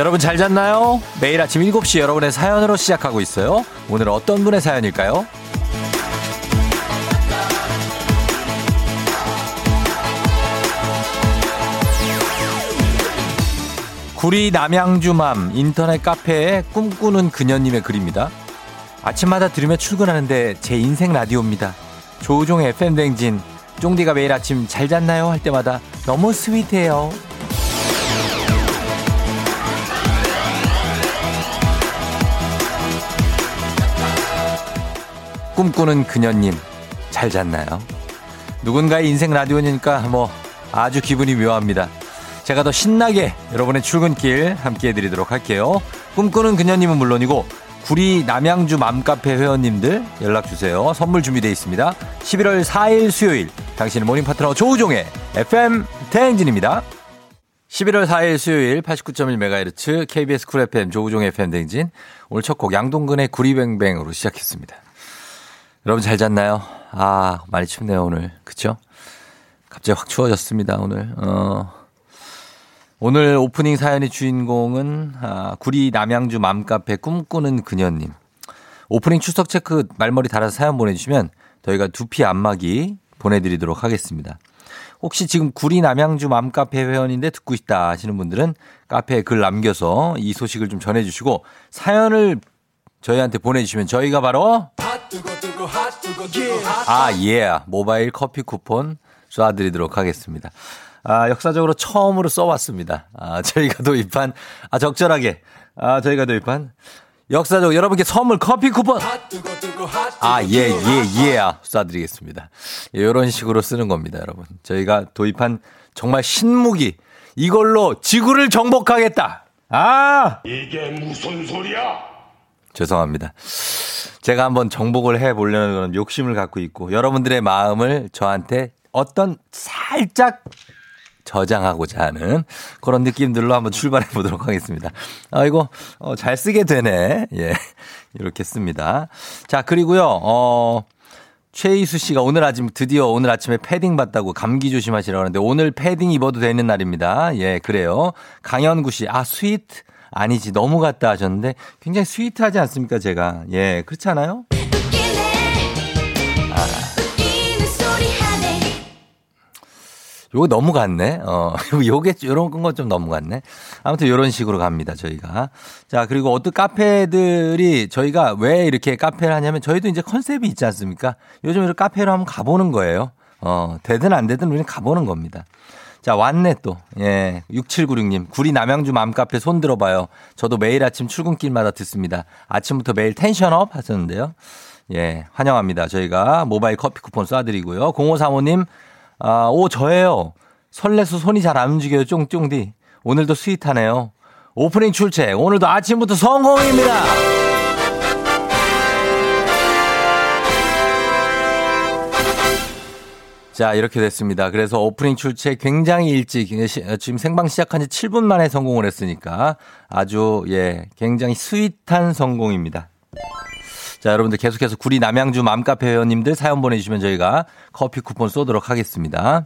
여러분 잘 잤나요? 매일 아침 7시 여러분의 사연으로 시작하고 있어요. 오늘 어떤 분의 사연일까요? 구리 남양주맘 인터넷 카페에 꿈꾸는 그녀님의 글입니다. 아침마다 들으며 출근하는데 제 인생 라디오입니다. 조우종 FM댕진 쫑디가 매일 아침 잘 잤나요? 할 때마다 너무 스윗해요. 꿈꾸는 그녀님 잘 잤나요? 누군가의 인생 라디오니까 뭐 아주 기분이 묘합니다. 제가 더 신나게 여러분의 출근길 함께해 드리도록 할게요. 꿈꾸는 그녀님은 물론이고 구리 남양주 맘카페 회원님들 연락주세요. 선물 준비되어 있습니다. 11월 4일 수요일 당신의 모닝 파트너 조우종의 FM 대행진입니다. 11월 4일 수요일 89.1MHz KBS 쿨 FM 조우종의 FM 대행진 오늘 첫 곡 양동근의 구리뱅뱅으로 시작했습니다. 여러분 잘 잤나요? 아 많이 춥네요 오늘. 그쵸? 갑자기 확 추워졌습니다 오늘. 오늘 오프닝 사연의 주인공은 구리 남양주 맘카페 꿈꾸는 그녀님. 오프닝 출석 체크 말머리 달아서 사연 보내주시면 저희가 두피 안마기 보내드리도록 하겠습니다. 혹시 지금 구리 남양주 맘카페 회원인데 듣고 있다 하시는 분들은 카페에 글 남겨서 이 소식을 좀 전해주시고 사연을 저희한테 보내주시면 저희가 바로 모바일 커피 쿠폰 쏴드리도록 하겠습니다. 역사적으로 처음으로 써왔습니다. 저희가 도입한, 적절하게, 저희가 도입한, 역사적으로 여러분께 선물 커피 쿠폰! 쏴드리겠습니다. 이런 식으로 쓰는 겁니다, 여러분. 저희가 도입한 정말 신무기. 이걸로 지구를 정복하겠다! 이게 무슨 소리야? 죄송합니다. 제가 한번 정복을 해보려는 그런 욕심을 갖고 있고, 여러분들의 마음을 저한테 어떤 살짝, 저장하고자 하는 그런 느낌들로 한번 출발해 보도록 하겠습니다. 아이고, 잘 쓰게 되네. 예. 이렇게 씁니다. 자, 그리고요, 최희수 씨가 오늘 아침에 패딩 봤다고 감기 조심하시라고 하는데 오늘 패딩 입어도 되는 날입니다. 예, 그래요. 강현구 씨, 스위트? 아니지, 너무 같다 하셨는데 굉장히 스위트하지 않습니까, 제가? 예, 그렇지 않아요? 요거 너무 갔네. 요런 건 좀 너무 갔네. 아무튼 요런 식으로 갑니다, 저희가. 자, 그리고 어떤 카페들이 저희가 왜 이렇게 카페를 하냐면 저희도 이제 컨셉이 있지 않습니까? 요즘 이렇게 카페로 한번 가보는 거예요. 되든 안 되든 우리는 가보는 겁니다. 자, 왔네 또. 예. 6796님. 구리 남양주 맘카페 손 들어봐요. 저도 매일 아침 출근길마다 듣습니다. 아침부터 매일 텐션업 하셨는데요. 예. 환영합니다. 저희가 모바일 커피 쿠폰 쏴드리고요. 0535님. 저예요. 설레서 손이 잘 안 움직여요. 쫑쫑디. 오늘도 스윗하네요. 오프닝 출첵. 오늘도 아침부터 성공입니다. 자, 이렇게 됐습니다. 그래서 오프닝 출첵 굉장히 일찍, 지금 생방 시작한 지 7분 만에 성공을 했으니까 아주, 예, 굉장히 스윗한 성공입니다. 자, 여러분들 계속해서 구리 남양주 맘카페 회원님들 사연 보내주시면 저희가 커피 쿠폰 쏘도록 하겠습니다.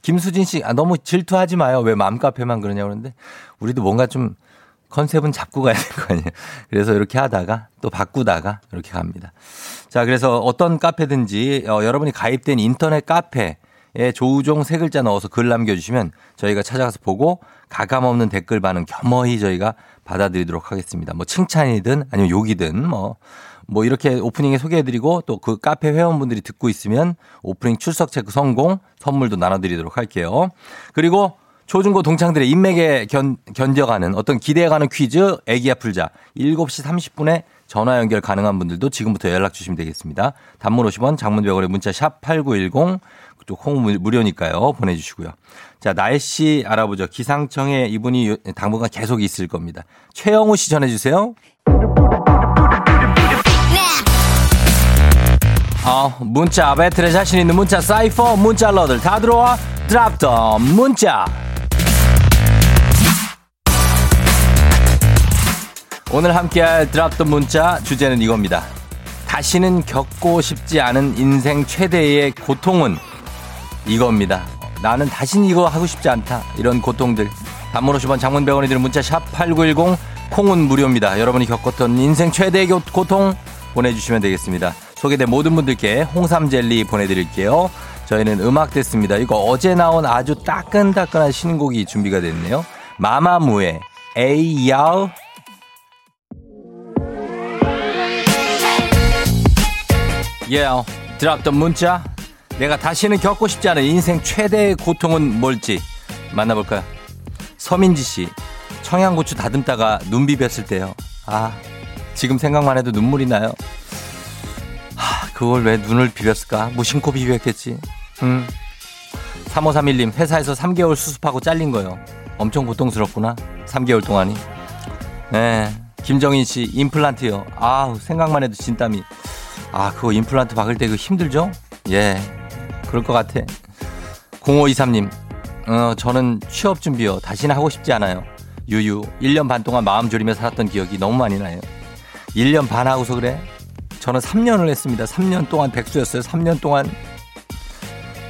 김수진 씨, 너무 질투하지 마요. 왜 맘카페만 그러냐고 그러는데 우리도 뭔가 좀 컨셉은 잡고 가야 될 거 아니에요. 그래서 이렇게 하다가 또 바꾸다가 이렇게 갑니다. 자, 그래서 어떤 카페든지 여러분이 가입된 인터넷 카페에 조우종 세 글자 넣어서 글 남겨주시면 저희가 찾아가서 보고 가감없는 댓글 반응 겸허히 저희가 받아들이도록 하겠습니다. 뭐 칭찬이든 아니면 욕이든 뭐 이렇게 오프닝에 소개해드리고 또 그 카페 회원분들이 듣고 있으면 오프닝 출석 체크 성공 선물도 나눠드리도록 할게요. 그리고 초중고 동창들의 인맥에 견뎌가는 어떤 기대에 가는 퀴즈 애기야 풀자 7시 30분에 전화 연결 가능한 분들도 지금부터 연락 주시면 되겠습니다. 단문 50원 장문 100원의 문자 샵 8910 또 콩 무료니까요. 보내주시고요. 자, 날씨 알아보죠. 기상청에 이분이 당분간 계속 있을 겁니다. 최영우 씨 전해주세요. 문자 배틀에 자신 있는 문자 사이퍼 문자러들 다 들어와 드랍 더 문자. 오늘 함께할 드랍 더 문자 주제는 이겁니다. 다시는 겪고 싶지 않은 인생 최대의 고통은 이겁니다. 나는 다신 이거 하고 싶지 않다. 이런 고통들 단문 50원 장문병원이 드는 문자 샵 8910 콩은 무료입니다. 여러분이 겪었던 인생 최대의 고통 보내주시면 되겠습니다. 소개된 모든 분들께 홍삼젤리 보내드릴게요. 저희는 음악 됐습니다. 이거 어제 나온 아주 따끈따끈한 신곡이 준비가 됐네요. 마마무의 에이 야우. Yeah, 드랍던 문자. 내가 다시는 겪고 싶지 않은 인생 최대의 고통은 뭘지 만나볼까요? 서민지 씨, 청양고추 다듬다가 눈 비볐을 때요. 아, 지금 생각만 해도 눈물이 나요. 하, 그걸 왜 눈을 비볐을까? 무심코 비볐겠지. 3531님, 회사에서 3개월 수습하고 잘린 거요. 엄청 고통스럽구나. 3개월 동안이. 네, 김정인 씨, 임플란트요. 아, 생각만 해도 진땀이. 아, 그거 임플란트 박을 때 그거 힘들죠? 예, 그럴 것 같아. 0523님, 저는 취업 준비요. 다시는 하고 싶지 않아요. 유유, 1년 반 동안 마음 졸이며 살았던 기억이 너무 많이 나요. 1년 반 하고서 그래? 저는 3년을 했습니다. 3년 동안 백수였어요. 3년 동안.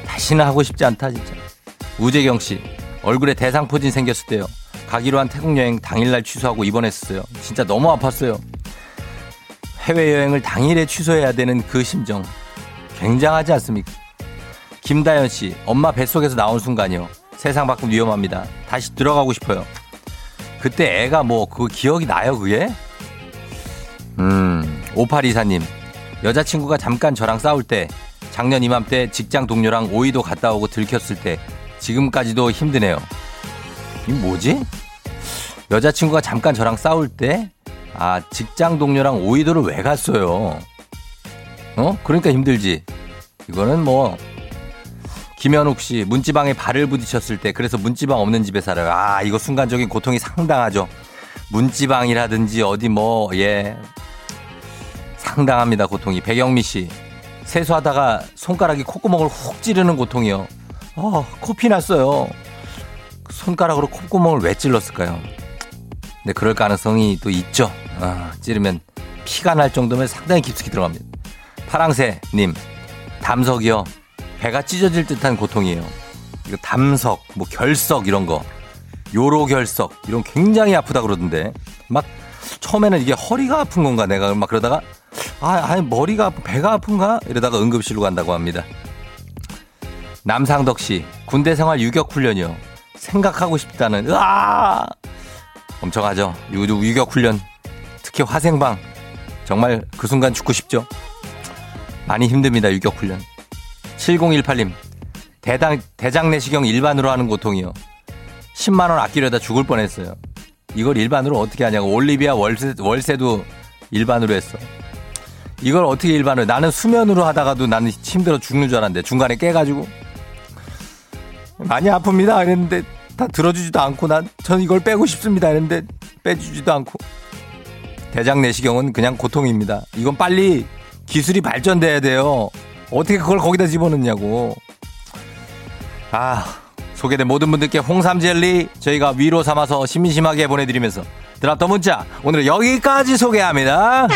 다시는 하고 싶지 않다, 진짜. 우재경 씨, 얼굴에 대상포진 생겼을 때요. 가기로 한 태국 여행 당일날 취소하고 입원했었어요. 진짜 너무 아팠어요. 해외여행을 당일에 취소해야 되는 그 심정 굉장하지 않습니까? 김다연 씨, 엄마 뱃속에서 나온 순간이요. 세상 밖은 위험합니다. 다시 들어가고 싶어요. 그때 애가 뭐 그 기억이 나요, 그게? 5824님, 여자친구가 잠깐 저랑 싸울 때, 작년 이맘때 직장 동료랑 오이도 갔다 오고 들켰을 때 지금까지도 힘드네요. 이게 뭐지? 여자친구가 잠깐 저랑 싸울 때, 아, 직장 동료랑 오이도를 왜 갔어요? 어? 그러니까 힘들지. 이거는 뭐. 김현욱 씨, 문지방에 발을 부딪혔을 때, 그래서 문지방 없는 집에 살아요. 아, 이거 순간적인 고통이 상당하죠. 문지방이라든지 어디 뭐, 예, 상당합니다, 고통이. 백영미 씨, 세수하다가 손가락이 콧구멍을 훅 찌르는 고통이요. 코피 났어요. 손가락으로 콧구멍을 왜 찔렀을까요? 근데 그럴 가능성이 또 있죠. 아, 찌르면 피가 날 정도면 상당히 깊숙이 들어갑니다. 파랑새님, 담석이요. 배가 찢어질 듯한 고통이에요. 이거 담석, 뭐 결석 이런 거, 요로 결석 이런 굉장히 아프다 그러던데, 막 처음에는 이게 허리가 아픈 건가 내가 막 그러다가 아니 머리가 아픈, 배가 아픈가 이러다가 응급실로 간다고 합니다. 남상덕 씨, 군대 생활 유격 훈련이요. 생각하고 싶다는 으아. 엄청하죠. 유격훈련, 특히 화생방, 정말 그 순간 죽고 싶죠. 많이 힘듭니다, 유격훈련. 7018님, 대장내시경 일반으로 하는 고통이요. 10만원 아끼려다 죽을 뻔했어요. 이걸 일반으로 어떻게 하냐고. 올리비아 월세도 일반으로 했어. 이걸 어떻게 일반으로. 나는 수면으로 하다가도 나는 힘들어 죽는 줄 알았는데 중간에 깨가지고 많이 아픕니다 그랬는데 다 들어주지도 않고, 전 이걸 빼고 싶습니다 했는데 빼주지도 않고. 대장 내시경은 그냥 고통입니다. 이건 빨리 기술이 발전돼야 돼요. 어떻게 그걸 거기다 집어넣냐고. 아, 소개된 모든 분들께 홍삼젤리 저희가 위로 삼아서 심심하게 보내드리면서 드랍던 문자 오늘은 여기까지 소개합니다.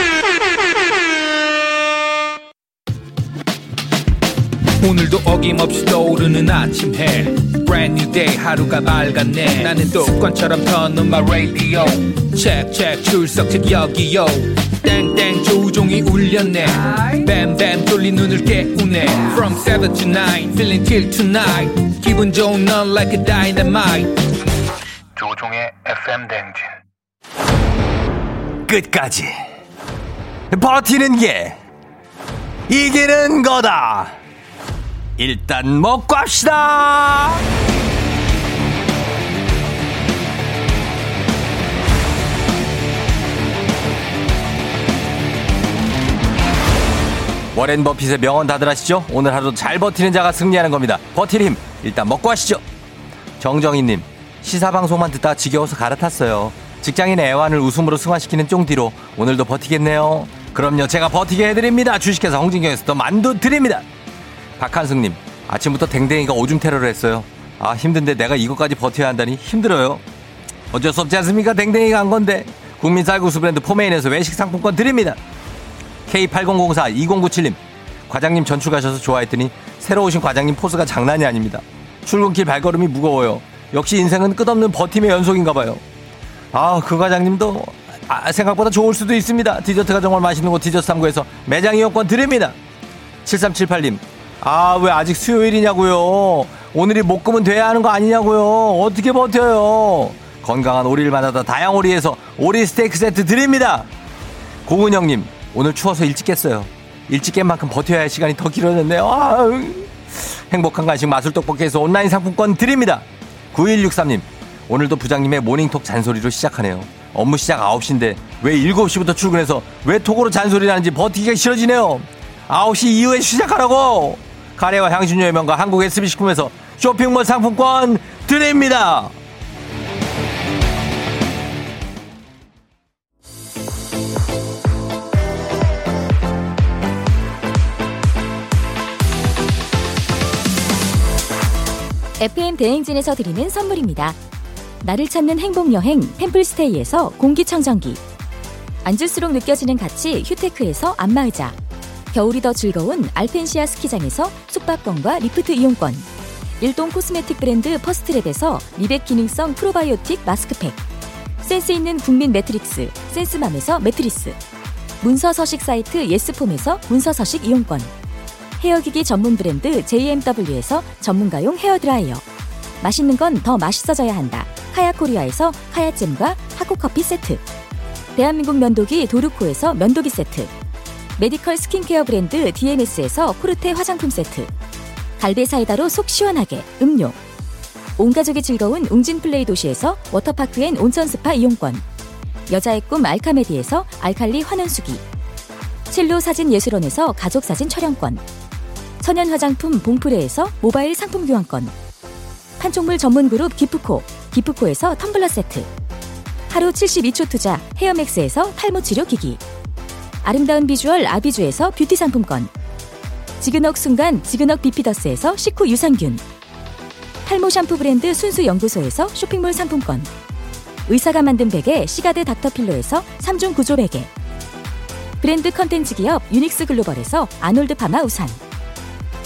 오늘도 어김없이 떠오르는 아침 해 Brand new day 하루가 밝았네. 나는 또 습관처럼 켜놓은 my radio. Check check 출석책 여기요. 땡땡 조우종이 울렸네. 뱀뱀 졸린 눈을 깨우네. From 7 to 9 feeling till tonight. 기분 좋은 넌 like a dynamite. 조우종의 FM댕진. 끝까지 버티는 게 이기는 거다. 일단 먹고 합시다. 워렌 버핏의 명언 다들 아시죠? 오늘 하루도 잘 버티는 자가 승리하는 겁니다. 버틸 힘 일단 먹고 하시죠. 정정희님, 시사방송만 듣다 지겨워서 갈아탔어요. 직장인의 애환을 웃음으로 승화시키는 쫑디로 오늘도 버티겠네요. 그럼요, 제가 버티게 해드립니다. 주식회사 홍진경에서 더 만두 드립니다. 박한승님, 아침부터 댕댕이가 오줌 테러를 했어요. 아, 힘든데 내가 이것까지 버텨야 한다니 힘들어요. 어쩔 수 없지 않습니까? 댕댕이가 한 건데. 국민 쌀국수 브랜드 포메인에서 외식 상품권 드립니다. K8004-2097님, 과장님 전출 가셔서 좋아했더니 새로 오신 과장님 포스가 장난이 아닙니다. 출근길 발걸음이 무거워요. 역시 인생은 끝없는 버팀의 연속인가봐요. 아, 그 과장님도 생각보다 좋을 수도 있습니다. 디저트가 정말 맛있는 곳 디저트 3구에서 매장 이용권 드립니다. 7378님, 아, 왜 아직 수요일이냐고요. 오늘이 목금은 돼야 하는 거 아니냐고요. 어떻게 버텨요. 건강한 오리를 만나다 다양오리에서 오리 스테이크 세트 드립니다. 고은영님, 오늘 추워서 일찍 깼어요. 일찍 깬 만큼 버텨야 할 시간이 더 길어졌네요. 아, 행복한 간식 마술떡볶이에서 온라인 상품권 드립니다. 9163님, 오늘도 부장님의 모닝톡 잔소리로 시작하네요. 업무 시작 9시인데 왜 7시부터 출근해서 왜 톡으로 잔소리를 하는지 버티기가 싫어지네요. 9시 이후에 시작하라고. 카레와 향신료의 명가 한국 SB 식품에서 쇼핑몰 상품권 드립니다. FM 대행진에서 드리는 선물입니다. 나를 찾는 행복여행 템플스테이에서 공기청정기, 앉을수록 느껴지는 가치 휴테크에서 안마의자, 겨울이 더 즐거운 알펜시아 스키장에서 숙박권과 리프트 이용권, 일동 코스메틱 브랜드 퍼스트랩에서 미백 기능성 프로바이오틱 마스크팩, 센스있는 국민 매트릭스 센스맘에서 매트리스, 문서서식 사이트 예스폼에서 문서서식 이용권, 헤어기기 전문 브랜드 JMW에서 전문가용 헤어드라이어, 맛있는 건 더 맛있어져야 한다 카야코리아에서 카야잼과 하코커피 세트, 대한민국 면도기 도르코에서 면도기 세트, 메디컬 스킨케어 브랜드 DMS에서 코르테 화장품 세트, 갈베사이다로 속 시원하게 음료, 온가족이 즐거운 웅진플레이 도시에서 워터파크엔 온천스파 이용권, 여자의 꿈 알카메디에서 알칼리 환원수기, 첼로 사진예술원에서 가족사진 촬영권, 천연화장품 봉프레에서 모바일 상품 교환권, 판촉물 전문그룹 기프코에서 텀블러 세트, 하루 72초 투자 헤어맥스에서 탈모치료기기, 아름다운 비주얼 아비주에서 뷰티 상품권, 지그넉 순간 지그넉 비피더스에서 식후 유산균, 탈모 샴푸 브랜드 순수연구소에서 쇼핑몰 상품권, 의사가 만든 베개 시가드 닥터필로에서 3중 구조 베개, 브랜드 컨텐츠 기업 유닉스 글로벌에서 아놀드 파마 우산,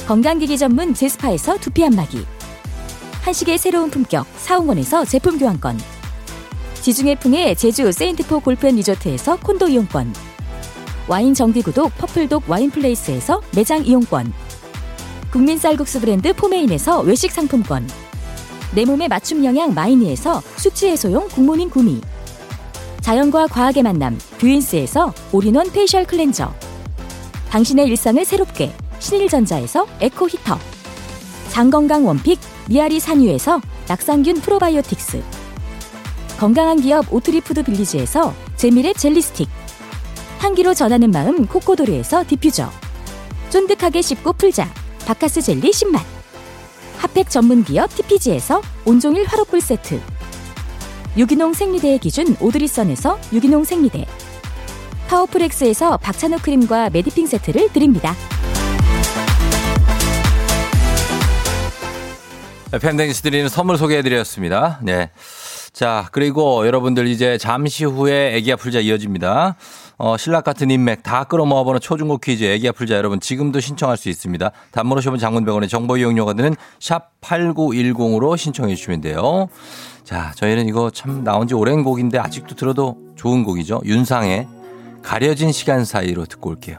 건강기기 전문 제스파에서 두피 안마기, 한식의 새로운 품격 사홍원에서 제품 교환권, 지중해 풍의 제주 세인트포 골프앤리조트에서 콘도 이용권, 와인 정기구독 퍼플독 와인플레이스에서 매장 이용권, 국민 쌀국수 브랜드 포메인에서 외식 상품권, 내 몸에 맞춤 영양 마이니에서 숙취 해소용 국모닝 구미, 자연과 과학의 만남 뷰인스에서 올인원 페이셜 클렌저, 당신의 일상을 새롭게 신일전자에서 에코 히터, 장건강 원픽 미아리 산유에서 낙상균 프로바이오틱스, 건강한 기업 오트리푸드 빌리지에서 재미랩 젤리스틱, 향기로 전하는 마음 코코도르에서 디퓨저, 쫀득하게 씹고 풀자 바카스 젤리 신맛, 핫팩 전문 기업 TPG에서 온종일 화로불 세트, 유기농 생리대의 기준 오드리선에서 유기농 생리대, 파워풀엑스에서 박찬호 크림과 메디핑 세트를 드립니다. 팬댕스 드리는 선물 소개해드렸습니다. 네, 자, 그리고 여러분들 이제 잠시 후에 애기야 풀자 이어집니다. 신락 같은 인맥 다 끌어모아보는 초중고 퀴즈 애기야 풀자, 여러분 지금도 신청할 수 있습니다. 단문 50원 장문병원의 정보 이용료가 드는 샵 8910으로 신청해 주시면 돼요. 자, 저희는 이거 참 나온 지 오랜 곡인데 아직도 들어도 좋은 곡이죠. 윤상의 가려진 시간 사이로 듣고 올게요.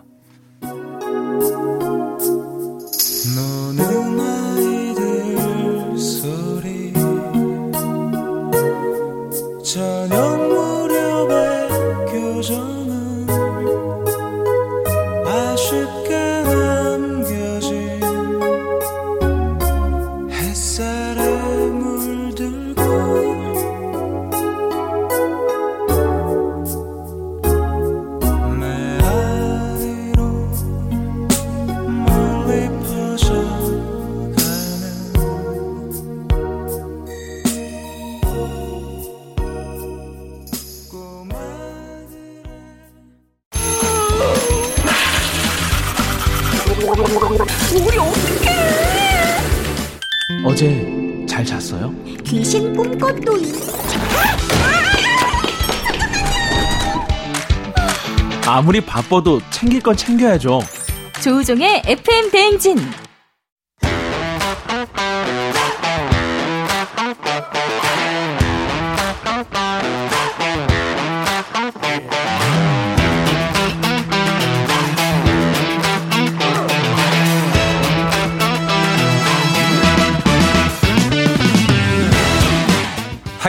어제 잘 잤어요? 귀신 꿈꿨도 아무리 바빠도 챙길 건 챙겨야죠. 조우종의 FM 대행진.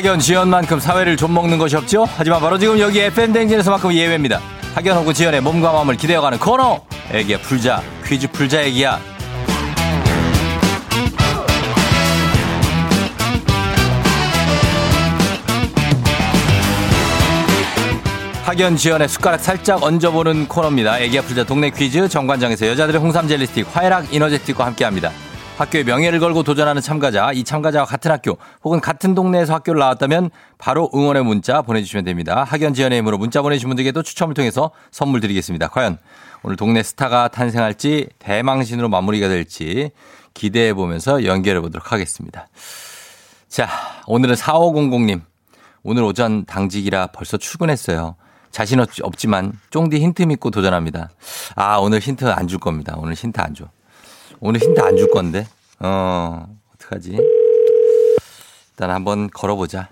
학연, 지연만큼 사회를 좀 먹는 것이 없죠? 하지만 바로 지금 여기 FM댕진에서만큼 예외입니다. 학연 혹은 지연의 몸과 마음을 기대어가는 코너! 애기야 풀자, 퀴즈 풀자 애기야. 학연, 지연의 숟가락 살짝 얹어보는 코너입니다. 애기야 풀자 동네 퀴즈 정관장에서 여자들의 홍삼 젤리스틱, 화해락 이너제틱과 함께합니다. 학교의 명예를 걸고 도전하는 참가자, 이 참가자와 같은 학교 혹은 같은 동네에서 학교를 나왔다면 바로 응원의 문자 보내주시면 됩니다. 학연 지연의 힘으로 문자 보내주신 분들에게도 추첨을 통해서 선물 드리겠습니다. 과연 오늘 동네 스타가 탄생할지 대망신으로 마무리가 될지 기대해보면서 연결해보도록 하겠습니다. 자, 오늘은 4500님. 오늘 오전 당직이라 벌써 출근했어요. 자신 없지만 쫑디 힌트 믿고 도전합니다. 아, 오늘 힌트 안 줄 겁니다. 오늘 힌트 안 줘. 오늘 힌트 안 줄 건데. 어떡하지? 일단 한번 걸어보자.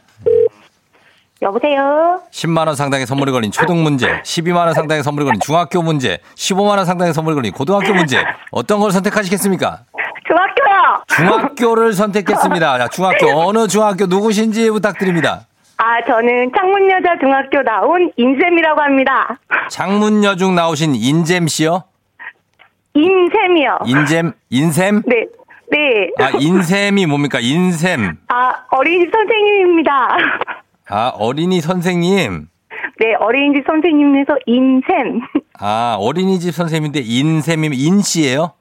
여보세요? 10만 원 상당의 선물이 걸린 초등 문제, 12만 원 상당의 선물이 걸린 중학교 문제, 15만 원 상당의 선물이 걸린 고등학교 문제. 어떤 걸 선택하시겠습니까? 중학교요. 중학교를 선택했습니다. 자, 중학교. 어느 중학교 누구신지 부탁드립니다. 아, 저는 창문여자중학교 나온 인샘이라고 합니다. 창문여중 나오신 인샘 씨요? 인샘이요. 인샘? 인샘? 네. 네. 아, 인샘이 뭡니까? 인샘. 아, 어린이집 선생님입니다. 아, 어린이 선생님? 네, 어린이집 선생님에서 인샘. 아, 어린이집 선생님인데 인샘이 인씨예요?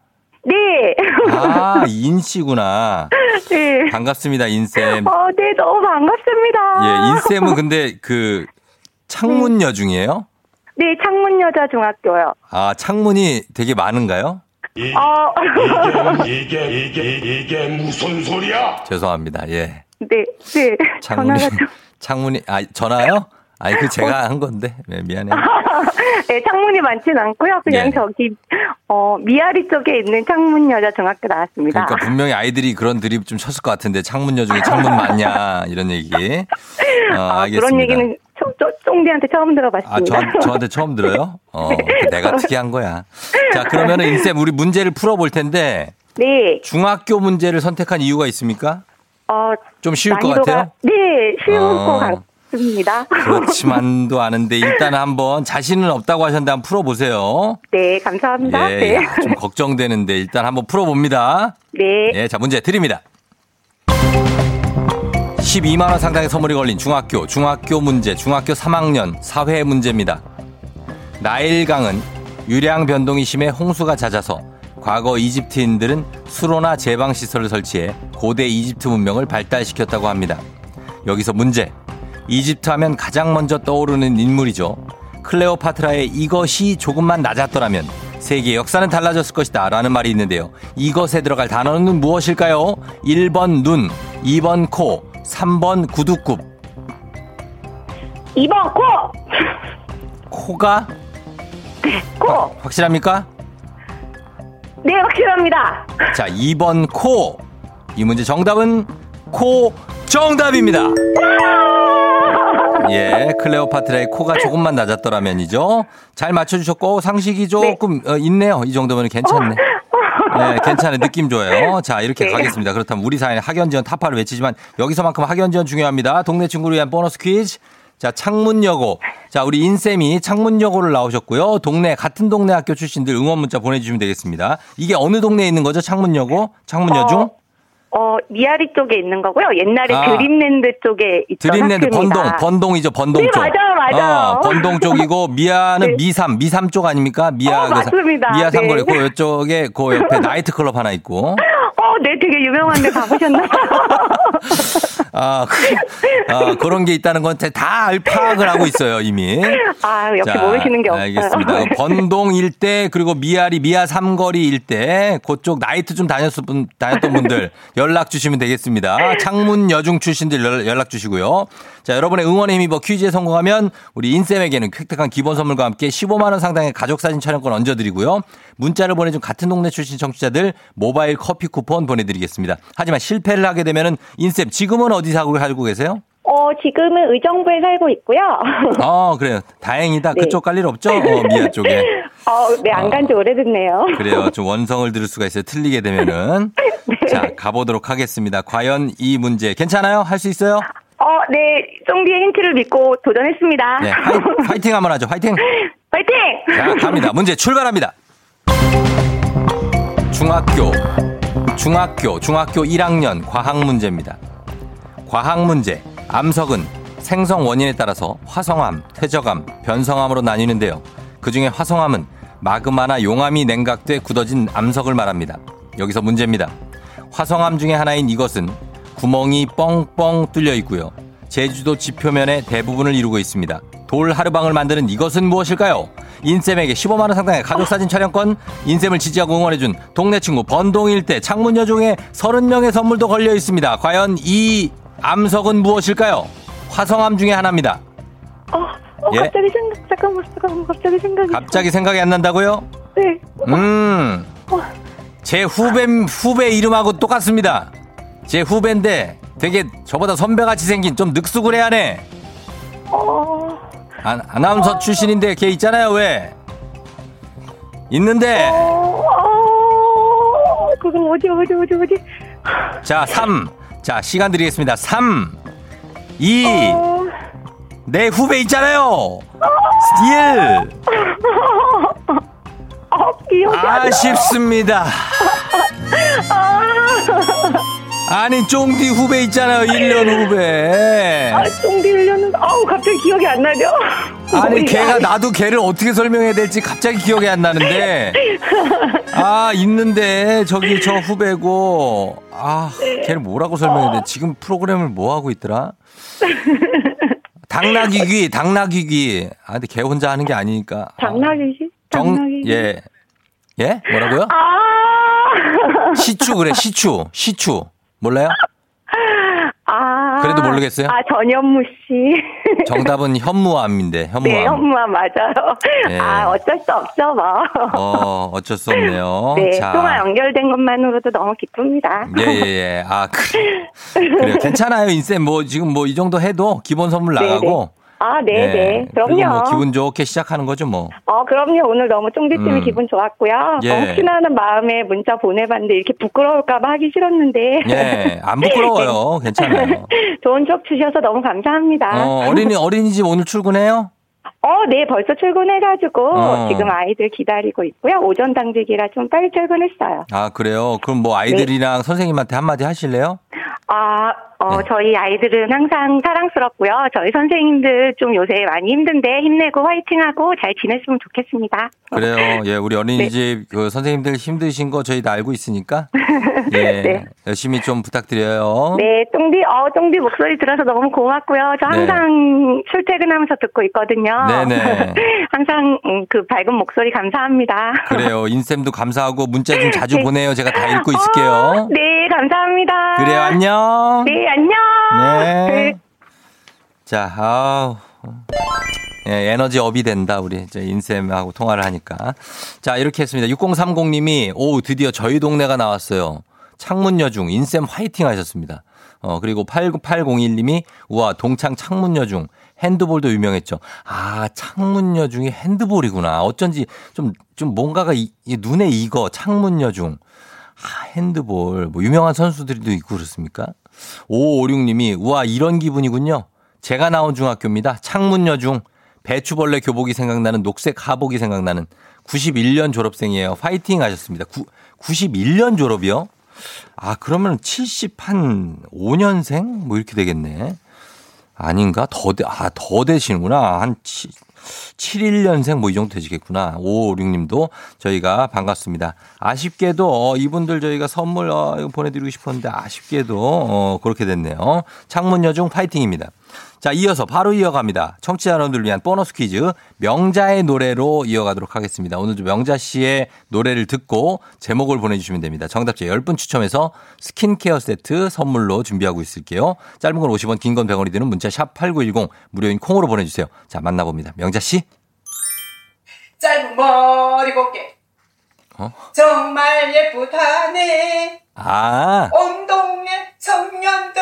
네. 아, 인씨구나. 네. 반갑습니다, 인샘. 어, 네, 너무 반갑습니다. 예, 인샘은 근데 그 창문여중이에요? 네, 창문여자중학교요. 아, 창문이 되게 많은가요? 이게 무슨 소리야? 죄송합니다. 예. 네, 네. 창문이, 전화가 좀... 창문이, 아, 전화요? 아니, 그 제가 한 건데. 네, 미안해요. 네, 창문이 많진 않고요. 그냥 예. 저기, 미아리 쪽에 있는 창문여자중학교 나왔습니다. 그러니까 분명히 아이들이 그런 드립 좀 쳤을 것 같은데, 창문여중에 창문 많냐, 이런 얘기. 알겠습니다. 그런 얘기는. 쫑디한테 처음 들어봤습니다. 아, 저한테 처음 들어요? 내가 특이한 거야. 자, 그러면은 인쌤 우리 문제를 풀어볼 텐데. 네. 중학교 문제를 선택한 이유가 있습니까? 좀 쉬울 것 같아요? 네, 쉬울 것 같습니다. 그렇지만도 않은데 일단 한번 자신은 없다고 하셨는데 한번 풀어보세요. 네, 감사합니다. 예, 네. 야, 좀 걱정되는데 일단 한번 풀어봅니다. 네. 예, 자, 문제 드립니다. 12만 원 상당의 선물이 걸린 중학교 문제, 중학교 3학년 사회 문제입니다. 나일강은 유량 변동이 심해 홍수가 잦아서 과거 이집트인들은 수로나 제방시설을 설치해 고대 이집트 문명을 발달시켰다고 합니다. 여기서 문제. 이집트 하면 가장 먼저 떠오르는 인물이죠. 클레오파트라의 이것이 조금만 낮았더라면 세계 역사는 달라졌을 것이다 라는 말이 있는데요. 이것에 들어갈 단어는 무엇일까요? 1번 눈, 2번 코, 3번 구두굽. 2번 코. 코가? 네, 코. 확실합니까? 네, 확실합니다. 자, 2번 코. 이 문제 정답은 코 정답입니다. 예, 클레오파트라의 코가 조금만 낮았더라면이죠. 잘 맞춰주셨고 상식이 조금 네. 있네요. 이 정도면 괜찮네. 네, 괜찮은 느낌 줘요. 자, 이렇게 네. 가겠습니다. 그렇다면 우리 사회는 학연지원 타파를 외치지만 여기서만큼 학연지원 중요합니다. 동네 친구를 위한 보너스 퀴즈. 자, 창문여고. 자, 우리 인쌤이 창문여고를 나오셨고요. 같은 동네 학교 출신들 응원 문자 보내주시면 되겠습니다. 이게 어느 동네에 있는 거죠? 창문여고? 창문여중? 미아리 쪽에 있는 거고요. 옛날에 드림랜드 쪽에 있던 드림랜드 학교입니다. 번동이죠. 번동 네, 쪽. 네, 맞아요. 번동 쪽이고 미아는 네. 미삼 쪽 아닙니까? 맞습니다. 미아 삼거리 있고 네. 이쪽에 그 옆에 나이트클럽 하나 있고. 네, 되게 유명한데 가보셨나요? 그런 게 있다는 건 다 파악을 하고 있어요, 이미. 아, 역시 자, 모르시는 게 없어요. 알겠습니다. 번동 일대, 그리고 미아 삼거리 일대, 그쪽 나이트 좀 다녔던 분들 연락 주시면 되겠습니다. 창문 여중 출신들 연락 주시고요. 자, 여러분의 응원의 힘입어 퀴즈에 성공하면 우리 인쌤에게는 획득한 기본 선물과 함께 15만 원 상당의 가족사진 촬영권 얹어드리고요. 문자를 보내준 같은 동네 출신 청취자들 모바일 커피 쿠폰 보내드리겠습니다. 하지만 실패를 하게 되면은 인쌤 지금은 어디 살고 계세요? 지금은 의정부에 살고 있고요. 그래요. 다행이다. 네. 그쪽 갈 일 없죠? 미아 쪽에. 네, 안 간 지 오래됐네요. 그래요. 좀 원성을 들을 수가 있어요. 틀리게 되면은. 네. 자, 가보도록 하겠습니다. 과연 이 문제 괜찮아요? 할 수 있어요? 네, 쫑디의 힌트를 믿고 도전했습니다. 네, 화이팅 한번 하죠. 화이팅! 화이팅! 자, 갑니다. 문제 출발합니다. 중학교 1학년 과학 문제입니다. 과학 문제, 암석은 생성 원인에 따라서 화성암, 퇴적암, 변성암으로 나뉘는데요. 그중에 화성암은 마그마나 용암이 냉각돼 굳어진 암석을 말합니다. 여기서 문제입니다. 화성암 중에 하나인 이것은 구멍이 뻥뻥 뚫려 있고요. 제주도 지표면의 대부분을 이루고 있습니다. 돌 하루방을 만드는 이것은 무엇일까요? 인샘에게 15만 원 상당의 가족사진 촬영권, 인샘을 지지하고 응원해준 동네 친구 번동일대 창문여중에 30명의 선물도 걸려 있습니다. 과연 이 암석은 무엇일까요? 화성암 중에 하나입니다. 예? 갑자기 생각이 안 난다고요? 네. 제 후배 이름하고 똑같습니다. 제 후배인데 되게 저보다 선배같이 생긴 좀 늑수구레하네. 아나운서 출신인데 걔 있잖아요. 왜? 있는데. 그건 어디. 자, 3. 자, 시간 드리겠습니다. 3, 2, 내 후배 있잖아요. 1. 아쉽습니다. 아니, 쫑디 후배 있잖아요. 1년 후배. 쫑디 1년 후배. 갑자기 기억이 안 나죠? 아니, 걔가, 나도 걔를 어떻게 설명해야 될지 갑자기 기억이 안 나는데. 있는데, 저기 저 후배고. 걔를 뭐라고 설명해야 돼? 지금 프로그램을 뭐 하고 있더라? 당나귀귀. 근데 걔 혼자 하는 게 아니니까. 당나귀귀? 예. 예? 뭐라고요? 시추. 몰라요? 그래도 모르겠어요? 전현무 씨. 정답은 현무암인데, 현무암. 네, 현무암 맞아요. 네. 어쩔 수 없죠, 뭐. 어쩔 수 없네요. 네, 자. 통화 연결된 것만으로도 너무 기쁩니다. 예. 그래요. 괜찮아요, 인쌤. 지금 이 정도 해도 기본 선물 나가고. 네네. 네. 그럼요. 기분 좋게 시작하는 거죠, 뭐. 그럼요. 오늘 너무 쫑디팀이 기분 좋았고요. 예. 혹시나 하는 마음에 문자 보내봤는데 이렇게 부끄러울까봐 하기 싫었는데. 예, 안 부끄러워요. 괜찮아요. 좋은 추억 주셔서 너무 감사합니다. 어린이집 오늘 출근해요? 네, 벌써 출근해가지고 지금 아이들 기다리고 있고요. 오전 당직이라 좀 빨리 출근했어요. 그래요? 그럼 아이들이랑 선생님한테 한마디 하실래요? 네. 저희 아이들은 항상 사랑스럽고요. 저희 선생님들 좀 요새 많이 힘든데 힘내고 화이팅하고 잘 지냈으면 좋겠습니다. 그래요. 예, 우리 어린이집 그 선생님들 힘드신 거 저희 다 알고 있으니까. 예. 네. 열심히 좀 부탁드려요. 네, 쫑디 목소리 들어서 너무 고맙고요. 저 항상 출퇴근하면서 듣고 있거든요. 네네. 항상 그 밝은 목소리 감사합니다. 그래요. 인쌤도 감사하고 문자 좀 자주 보내요. 제가 다 읽고 있을게요. 네, 감사합니다. 그래요. 안녕. 네, 안녕. 네. 자, 예, 에너지 업이 된다. 우리 인쌤하고 통화를 하니까. 자, 이렇게 했습니다. 6030님이 드디어 저희 동네가 나왔어요. 창문여중 인쌤 화이팅 하셨습니다. 그리고 8801님이 우와, 동창 창문여중 핸드볼도 유명했죠. 창문여중이 핸드볼이구나. 어쩐지 좀 뭔가가 이 눈에 익어. 창문여중. 핸드볼. 유명한 선수들도 있고 그렇습니까? 5556님이 우와, 이런 기분이군요. 제가 나온 중학교입니다. 창문여중. 배추벌레 교복이 생각나는 녹색 하복이 생각나는 91년 졸업생이에요. 파이팅 하셨습니다. 91년 졸업이요? 그러면 75년생? 이렇게 되겠네. 아닌가? 더 되시는구나. 71년생 이 정도 되시겠구나. 556님도 저희가 반갑습니다. 아쉽게도 이분들 저희가 선물 보내드리고 싶었는데 아쉽게도 그렇게 됐네요. 창문여중 파이팅입니다. 자, 이어서 바로 이어갑니다. 청취자 여러분들을 위한 보너스 퀴즈 명자의 노래로 이어가도록 하겠습니다. 오늘도 명자 씨의 노래를 듣고 제목을 보내주시면 됩니다. 정답자 10분 추첨해서 스킨케어 세트 선물로 준비하고 있을게요. 짧은 건 50원, 긴 건 100원이 되는 문자 샵 8910 무료인 콩으로 보내주세요. 자, 만나봅니다. 명자 씨. 짧은 머리 볼게. 정말 예쁘다네. 온 동네 청년들.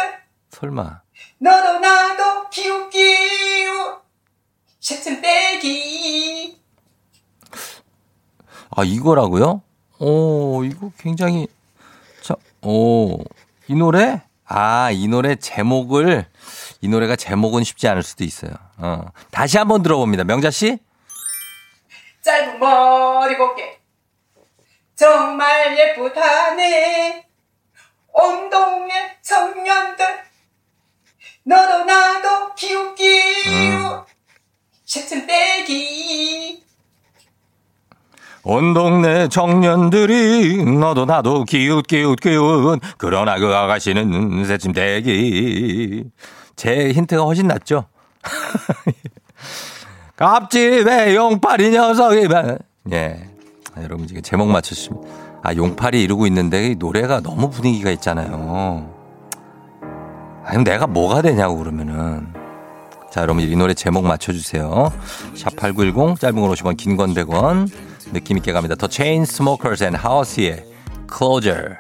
설마. 너도 나도 기웃기웃 셋은 빼기. 이거라고요? 이거 굉장히 이 노래? 이 노래 제목을 이 노래가 제목은 쉽지 않을 수도 있어요. 다시 한번 들어봅니다. 명자 씨. 짧은 머리 곱게 정말 예쁘다네. 온 동네 청년들 너도 나도 기웃기웃 셔츠 빼기. 온 동네 청년들이 너도 나도 기웃기웃기웃 그러나 그 아가씨는 새침대기. 제 힌트가 훨씬 낫죠. 앞집에 용팔이 녀석이 예, 여러분 지금 제목 맞추십니다. 아, 용팔이 이러고 있는데 이 노래가 너무 분위기가 있잖아요. 아니면 내가 뭐가 되냐고 그러면은. 자, 여러분 이 노래 제목 맞춰주세요. 샵8910 짧은 건 50원 긴 건 100원 느낌 있게 갑니다. The Chainsmokers and House의 Closure.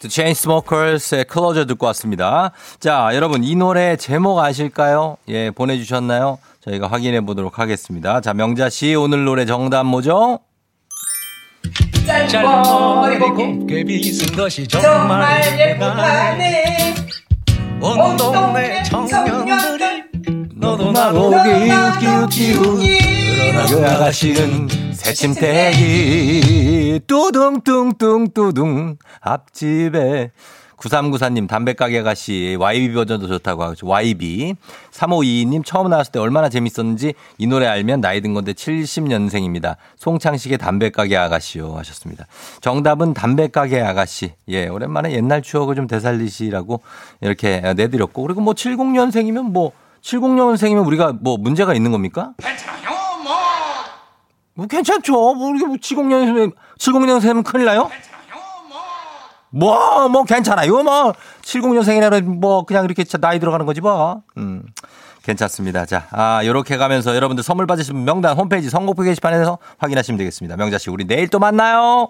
The Chainsmokers의 Closure 듣고 왔습니다. 자, 여러분 이 노래 제목 아실까요? 예, 보내주셨나요? 저희가 확인해 보도록 하겠습니다. 자, 명자 씨 오늘 노래 정답 뭐죠? 짧은 머리 곱게 빗은 것이 정말 예쁘다네. 온 동네 청년들이 너도 나도 기웃기웃기웃 그러나 그 아가씨는 새침대기. 뚜둥뚜둥뚜둥 앞집에. 9394님 담배가게 아가씨 YB 버전도 좋다고 하죠. YB. 3522님 처음 나왔을 때 얼마나 재밌었는지 이 노래 알면 나이 든 건데 70년생입니다. 송창식의 담배가게 아가씨요 하셨습니다. 정답은 담배가게 아가씨. 예, 오랜만에 옛날 추억을 좀 되살리시라고 이렇게 내드렸고. 그리고 뭐 70년생이면 뭐 70년생이면 우리가 뭐 문제가 있는 겁니까? 괜찮아요 뭐 괜찮죠. 뭐 이게 뭐 70년생이면 큰일 나요? 뭐 괜찮아요. 뭐 70년생이라는 뭐 그냥 이렇게 나이 들어가는 거지 뭐. 괜찮습니다. 자, 아, 요렇게 가면서 여러분들 선물 받으신 명단 홈페이지 선곡표 게시판에서 확인하시면 되겠습니다. 명자 씨, 우리 내일 또 만나요.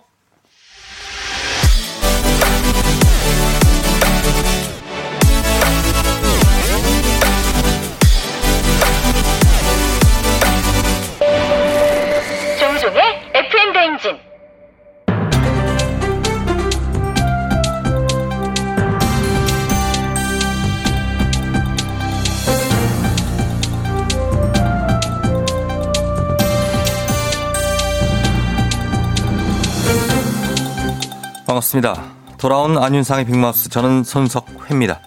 조우종의 FM 대행진. 반갑습니다. 돌아온 안윤상의 빅마우스, 저는 손석회입니다.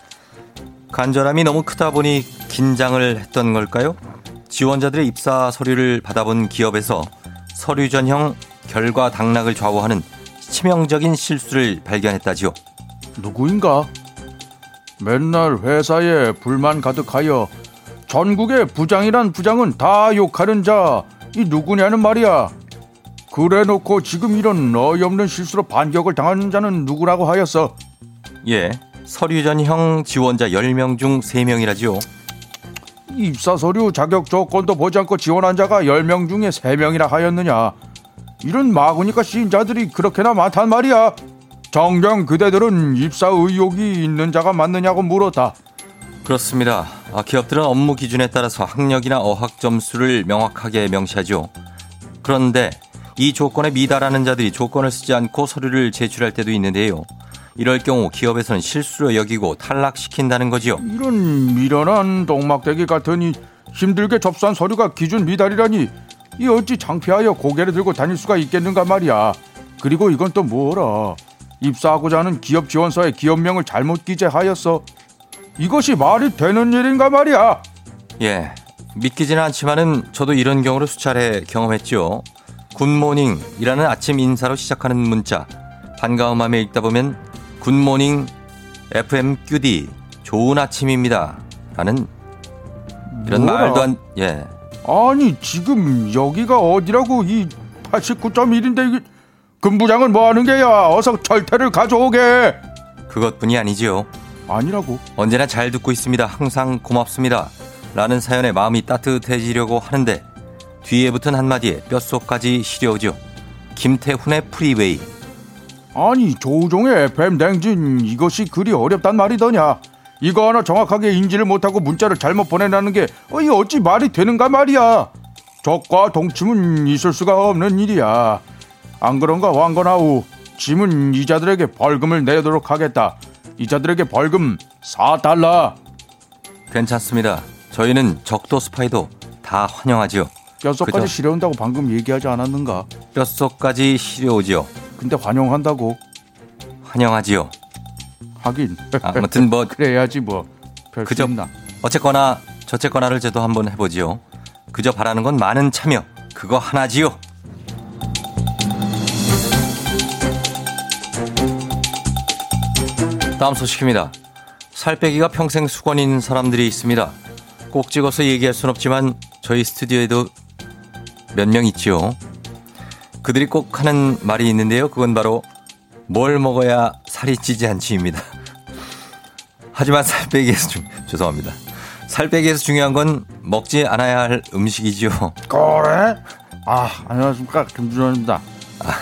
간절함이 너무 크다 보니 긴장을 했던 걸까요? 지원자들의 입사 서류를 받아본 기업에서 서류 전형 결과 당락을 좌우하는 치명적인 실수를 발견했다지요. 누구인가? 맨날 회사에 불만 가득하여 전국의 부장이란 부장은 다 욕하는 자, 이 누구냐는 말이야. 그래놓고 지금 이런 어이없는 실수로 반격을 당한 자는 누구라고 하였어? 예, 서류 전형 지원자 10명 중 3명이라지요. 입사 서류 자격 조건도 보지 않고 지원한 자가 10명 중에 3명이라 하였느냐. 이런 마구니까 시인자들이 그렇게나 많단 말이야. 정경 그대들은 입사 의욕이 있는 자가 맞느냐고 물었다. 그렇습니다. 기업들은 업무 기준에 따라서 학력이나 어학 점수를 명확하게 명시하죠. 그런데 이 조건에 미달하는 자들이 조건을 쓰지 않고 서류를 제출할 때도 있는데요. 이럴 경우 기업에서는 실수로 여기고 탈락시킨다는 거지요. 이런 미련한 동막대기 같으니 힘들게 접수한 서류가 기준 미달이라니, 이 어찌 창피하여 고개를 들고 다닐 수가 있겠는가 말이야. 그리고 이건 또 뭐라, 입사하고자 하는 기업 지원서에 기업명을 잘못 기재하였어. 이것이 말이 되는 일인가 말이야. 예, 믿기지는 않지만은 저도 이런 경우를 수차례 경험했지요. 굿모닝이라는 아침 인사로 시작하는 문자, 반가움함에 읽다 보면 굿모닝 FMQD 좋은 아침입니다. 라는 이런 뭐라? 말도 안... 예. 아니 지금 여기가 어디라고 이 89.1인데 이게 금부장은 뭐하는 게야. 어서 절퇴를 가져오게. 그것뿐이 아니지요. 아니라고. 언제나 잘 듣고 있습니다. 항상 고맙습니다. 라는 사연에 마음이 따뜻해지려고 하는데 뒤에 붙은 한마디에 뼛속까지 시려오죠. 김태훈의 프리웨이. 아니 조우종의 FM댕진 이것이 그리 어렵단 말이더냐. 이거 하나 정확하게 인지를 못하고 문자를 잘못 보내라는 게 어찌 말이 되는가 말이야. 적과 동침은 있을 수가 없는 일이야. 안 그런가 왕건하우. 짐은 이자들에게 벌금을 내도록 하겠다. 이자들에게 벌금 4달러. 괜찮습니다. 저희는 적도 스파이도 다 환영하지요. 뼛속까지 시려온다고 방금 얘기하지 않았는가? 뼛속까지 시려오지요. 근데 환영한다고. 환영하지요. 하긴. 아무튼 뭐 그래야지 뭐. 그저 어쨌거나 저쨌거나를 저도 한번 해보지요. 그저 바라는 건 많은 참여. 그거 하나지요. 다음 소식입니다. 살 빼기가 평생 숙원인 사람들이 있습니다. 꼭 찍어서 얘기할 순 없지만 저희 스튜디오에도 몇 명 있지요. 그들이 꼭 하는 말이 있는데요. 그건 바로 뭘 먹어야 살이 찌지 않지입니다. 하지만 살 빼기에서 죄송합니다. 살 빼기에서 중요한 건 먹지 않아야 할 음식이지요. 그래? 아, 안녕하십니까. 김준호입니다.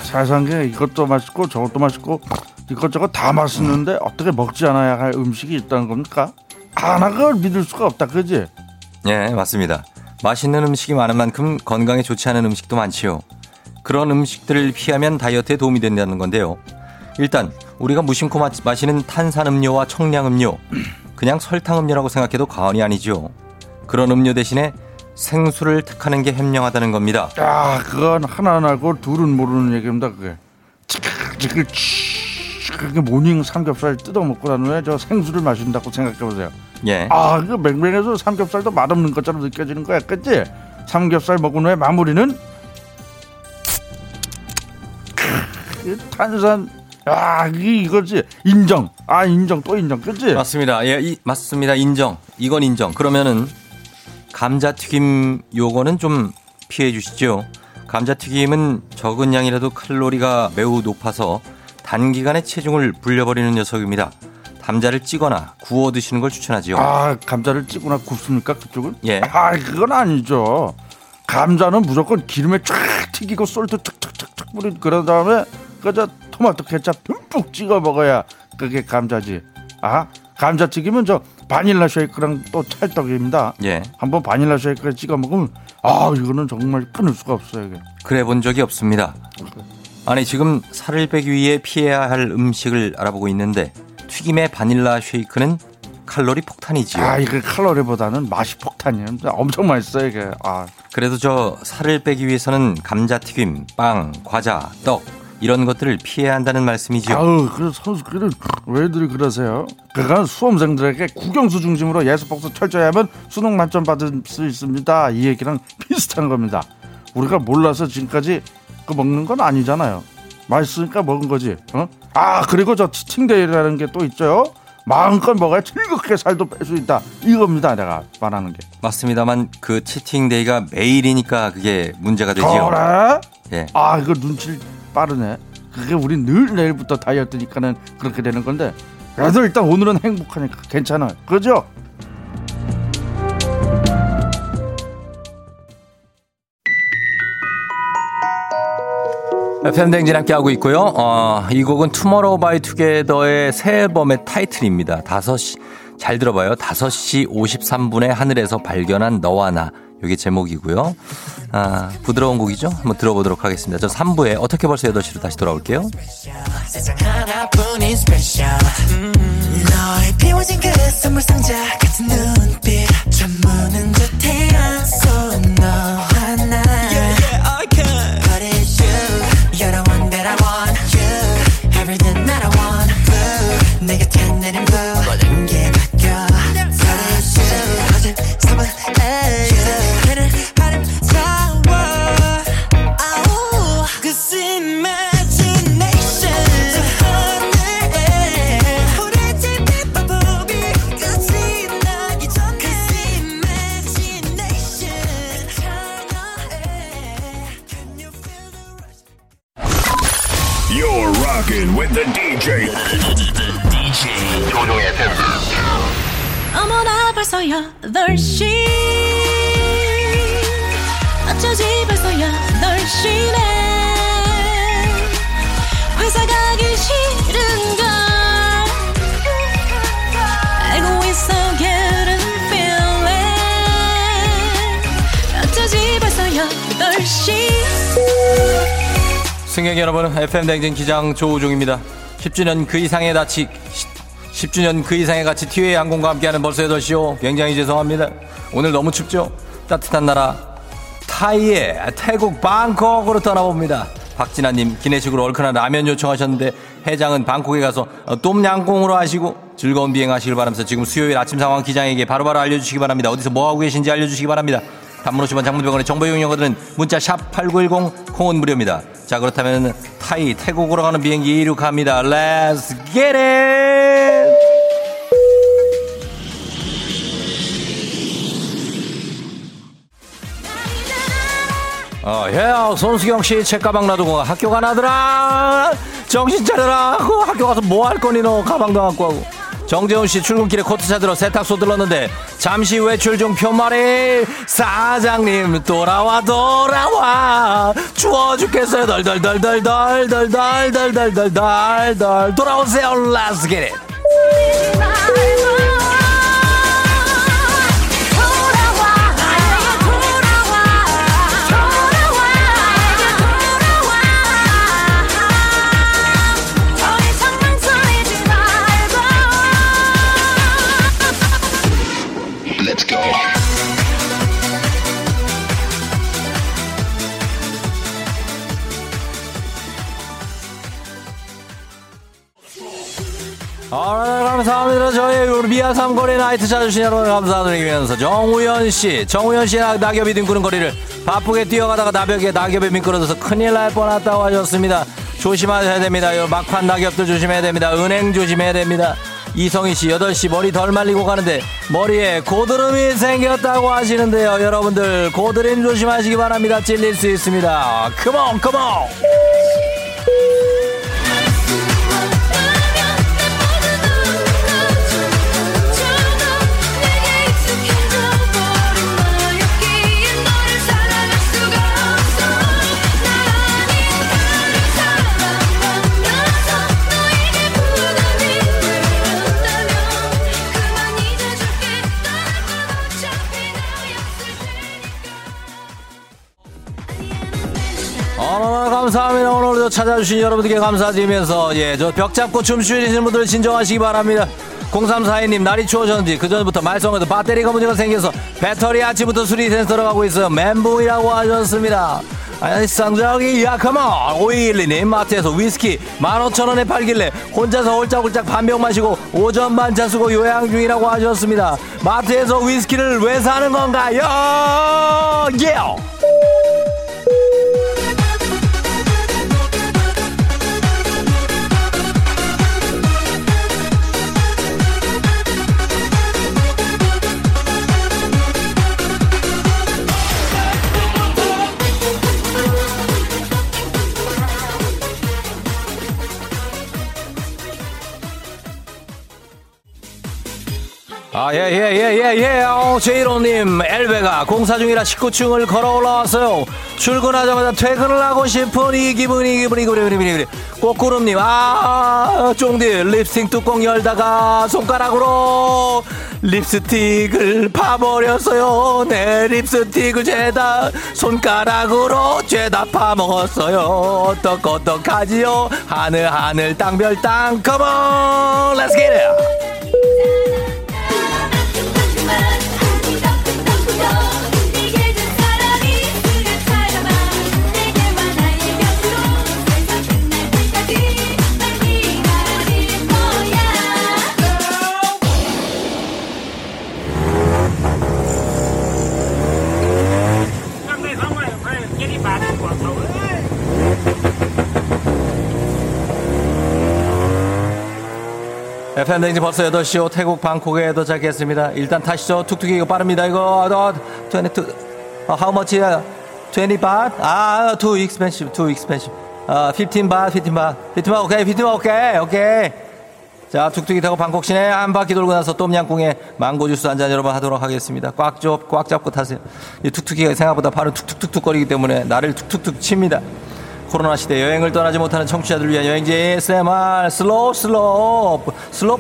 세상에 이것도 맛있고 저것도 맛있고 이것저것 다 맛있는데 어떻게 먹지 않아야 할 음식이 있다는 겁니까? 나 그걸 믿을 수가 없다. 그지? 예, 맞습니다. 맛있는 음식이 많은 만큼 건강에 좋지 않은 음식도 많지요. 그런 음식들을 피하면 다이어트에 도움이 된다는 건데요. 일단 우리가 무심코 마시는 탄산음료와 청량음료, 그냥 설탕음료라고 생각해도 과언이 아니죠. 그런 음료 대신에 생수를 택하는 게 현명하다는 겁니다. 아, 그건 하나는 알고 둘은 모르는 얘기입니다. 그게 그렇게 모닝 삼겹살 뜯어먹고 난 후에 저 생수를 마신다고 생각해보세요. 예. 아, 그 맹맹해서 삼겹살도 맛없는 것처럼 느껴지는 거야. 그치? 삼겹살 먹은 후에 마무리는 탄산. 아, 이거지. 인정. 아, 인정. 또 인정. 그치? 맞습니다. 예, 맞습니다. 인정. 이건 인정. 그러면은 감자튀김 요거는 좀 피해 주시죠. 감자튀김은 적은 양이라도 칼로리가 매우 높아서 단기간에 체중을 불려버리는 녀석입니다. 감자를 찌거나 구워 드시는 걸 추천하지요. 아, 감자를 찌거나 굽습니까? 그쪽은? 예. 아, 그건 아니죠. 감자는 무조건 기름에 쫙 튀기고 솔트 툭툭툭툭 뿌린 그런 다음에 그저 토마토 케첩 듬뿍 찍어 먹어야 그게 감자지. 아, 감자튀김은 저 바닐라 쉐이크랑 또 찰떡입니다. 예. 한번 바닐라 쉐이크에 찍어 먹으면 이거는 정말 끊을 수가 없어요. 이게. 그래 본 적이 없습니다. 아니 지금 살을 빼기 위해 피해야 할 음식을 알아보고 있는데 튀김의 바닐라 쉐이크는 칼로리 폭탄이지요. 아, 이거 칼로리보다는 맛이 폭탄이에요. 엄청 맛있어요 이게. 아. 그래도 저 살을 빼기 위해서는 감자튀김, 빵, 과자, 떡 이런 것들을 피해야 한다는 말씀이지요. 아우, 그 선수들은 왜들 그러세요? 그간 수험생들에게 국영수 중심으로 예술복수 철저히 하면 수능 만점 받을 수 있습니다. 이 얘기랑 비슷한 겁니다. 우리가 몰라서 지금까지 그 먹는 건 아니잖아요. 맛있으니까 먹은 거지. 어? 아, 그리고 저 치팅데이라는 게 또 있죠. 마음껏 먹어야 즐겁게 살도 뺄 수 있다. 이겁니다. 내가 말하는 게. 맞습니다만 그 치팅데이가 매일이니까 그게 문제가 되지요. 그래? 예. 아, 이거 눈치 빠르네. 그게 우리 늘 내일부터 다이어트니까는 그렇게 되는 건데 그래도 일단 오늘은 행복하니까 괜찮아요. 그죠? FM댕진 함께하고 있고요. 이 곡은 투모로우 바이 투게더의 새 앨범의 타이틀입니다. 5시, 잘 들어봐요. 5시 53분에 하늘에서 발견한 너와 나. 이게 제목이고요. 아, 부드러운 곡이죠. 한번 들어보도록 하겠습니다. 저 3부에 어떻게 벌써 8시로 다시 돌아올게요. 세상 하나뿐인 스페셜 너의 비워진 그 선물상자 같은 눈빛 참 무는 듯해 안 쏘는 너 하나 in with the DJ. The DJ. 조종의 팬. 어머나 벌써 8시. 어쩌지 벌써 8시네. 회사 가기 싫은걸. 알고 있어 getting feeling. 어쩌지 벌써 8시. 승객 여러분, FM댕진 기장 조우종입니다. 10주년 그 이상의 가치 티웨이 항공과 함께하는 벌써 8시요. 굉장히 죄송합니다. 오늘 너무 춥죠? 따뜻한 나라 타이에 태국 방콕으로 떠나봅니다. 박진아님, 기내식으로 얼큰한 라면 요청하셨는데 해장은 방콕에 가서 똠양꿍으로 하시고 즐거운 비행하시길 바라면서 지금 수요일 아침 상황 기장에게 바로바로 알려주시기 바랍니다. 어디서 뭐하고 계신지 알려주시기 바랍니다. 단문 50원, 장문 100원의 정보용 영어들은 문자 샵8910, 콩은 무료입니다. 자, 그렇다면 태국으로 가는 비행기 이륙합니다. Let's get it! 손수경 씨, 책가방 놔두고 학교 가나더라. 정신 차려라. 학교 가서 뭐 할 거니 너. 가방도 갖고 하고. 정재훈씨, 출근길에 코트 찾으러 세탁소 들렀는데 잠시 외출 중 표말에 사장님 돌아와 추워 죽겠어요. 덜덜덜덜덜덜덜덜덜덜덜 돌아오세요. Let's get it. 감사합니다. 저희 우리 미아 삼거리 나이트 찾아주신 여러분 감사드리면서 정우현 씨의 낙엽이 뒹구는 거리를 바쁘게 뛰어가다가 나벽에 낙엽이 미끄러져서 큰일 날 뻔했다고 하셨습니다. 조심하셔야 됩니다. 막판 낙엽도 조심해야 됩니다. 은행 조심해야 됩니다. 이성희 씨, 8시 머리 덜 말리고 가는데 머리에 고드름이 생겼다고 하시는데요. 여러분들 고드름 조심하시기 바랍니다. 찔릴 수 있습니다. 컴온. 감사합니다. 오늘도 찾아주신 여러분들께 감사드리면서 저 벽 잡고 춤추시는 분들 진정하시기 바랍니다. 0342님, 날이 추워졌는지 그전부터 말썽에도 배터리가 문제가 생겨서 배터리 아침부터 수리 센터로 가고 있어요. 멘붕이라고 하셨습니다. 상적이야 컴온. 5212님, 마트에서 위스키 15,000원에 팔길래 혼자서 홀짝홀짝 반병 마시고 오전 반차 쓰고 요양 중이라고 하셨습니다. 마트에서 위스키를 왜 사는 건가요? 제이로님, 엘베가 공사 중이라 19층을 걸어 올라왔어요. 출근하자마자 퇴근을 하고 싶은 이 기분이. 꼬꾸름님, 쫑디, 립스틱 뚜껑 열다가 손가락으로 립스틱을 파버렸어요. 내 립스틱을 손가락으로 죄다 파먹었어요. 어떡하지요? 하늘, 땅별, 땅, come on, let's get it! FM댕진 벌써 8시요. 태국 방콕에 도착했습니다. 일단 타시죠. 툭툭이 이거 빠릅니다. 이거 22 how much? 20 baht? too expensive. 15바, 오케이. 자, 툭툭이 타고 방콕 시내 한 바퀴 돌고 나서 똠양꿍에 망고 주스 한잔 여러분 하도록 하겠습니다. 꽉 잡고 타세요. 이 툭툭이가 생각보다 발은 툭툭툭툭 거리기 때문에 나를 툭툭툭 칩니다. 코로나 시대 여행을 떠나지 못하는 청취자들을 위한 여행지 ASMR 슬로우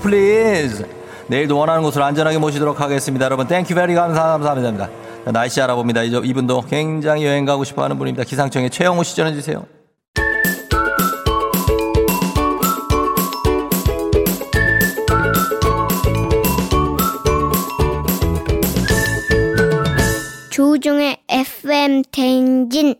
플리즈. 내일도 원하는 곳으로 안전하게 모시도록 하겠습니다. 여러분 땡큐 베리 감사합니다. 날씨 알아봅니다. 이분도 굉장히 여행 가고 싶어하는 분입니다. 기상청에 최영호 씨 전해주세요. 조우종의 FM댕진.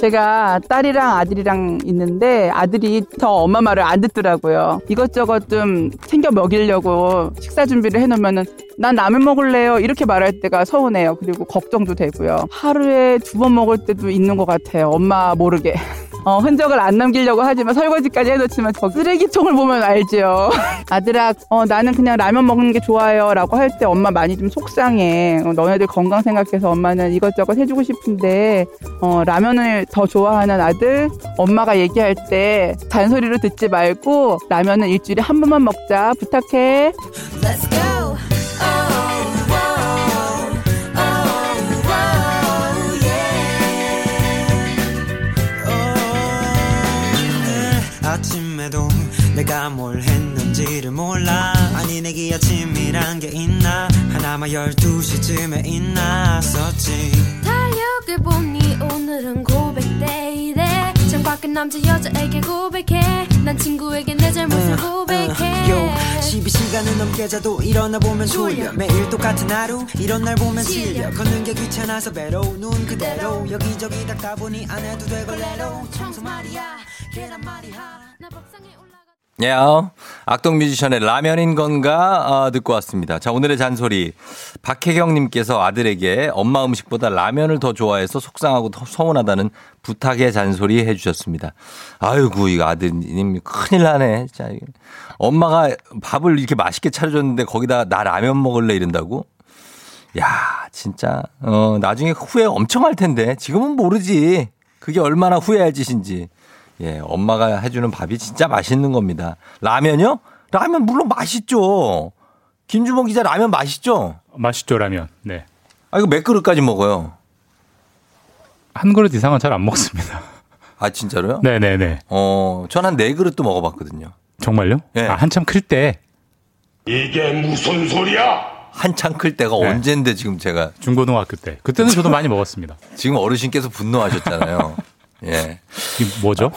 제가 딸이랑 아들이랑 있는데 아들이 더 엄마 말을 안 듣더라고요. 이것저것 좀 챙겨 먹이려고 식사 준비를 해놓으면은 난 라면 먹을래요 이렇게 말할 때가 서운해요. 그리고 걱정도 되고요. 하루에 두 번 먹을 때도 있는 것 같아요. 엄마 모르게. 흔적을 안 남기려고 하지만 설거지까지 해놓지만 저 쓰레기통을 보면 알지요. 아들아, 나는 그냥 라면 먹는 게 좋아요 라고 할 때 엄마 많이 좀 속상해. 너네들 건강 생각해서 엄마는 이것저것 해주고 싶은데 라면을 더 좋아하는 아들, 엄마가 얘기할 때 잔소리로 듣지 말고 라면은 일주일에 한 번만 먹자 부탁해. Let's go. 아침에도 내가 뭘 했는지를 몰라. 아니 내게 아침이란 게 있나. 하나만 12시쯤에 있나었지. 달력을 보니 오늘은 고백데이래. 창밖은 남자 여자에게 고백해. 난 친구에게 내 잘못을 고백해. 요 12시간을 넘게 자도 일어나보면 졸려. 매일 똑같은 하루 이런 날 보면 질려. 걷는 게 귀찮아서 외로운 눈 그대로. 여기저기 닦다 보니 안 해도 될 걸레로. 청소 말이야 악동 뮤지션의 라면인 건가 듣고 왔습니다. 자, 오늘의 잔소리. 박혜경님께서 아들에게 엄마 음식보다 라면을 더 좋아해서 속상하고 더 서운하다는 부탁의 잔소리 해주셨습니다. 아이고, 이거 아드님 큰일 나네. 진짜. 엄마가 밥을 이렇게 맛있게 차려줬는데 거기다 나 라면 먹을래 이런다고? 야, 진짜 나중에 후회 엄청 할 텐데 지금은 모르지. 그게 얼마나 후회할 짓인지. 예, 엄마가 해주는 밥이 진짜 맛있는 겁니다. 라면요? 라면 물론 맛있죠. 김주범 기자 라면 맛있죠? 맛있죠, 라면. 네. 아, 이거 몇 그릇까지 먹어요? 한 그릇 이상은 잘 안 먹습니다. 아, 진짜로요? 네네네. 전 한 4그릇도 먹어봤거든요. 정말요? 네. 아, 한참 클 때. 이게 무슨 소리야? 한창 클 때가 네. 언젠데 지금 제가. 중고등학교 때. 그때는 저도 많이 먹었습니다. 지금 어르신께서 분노하셨잖아요. 예. 이게 뭐죠?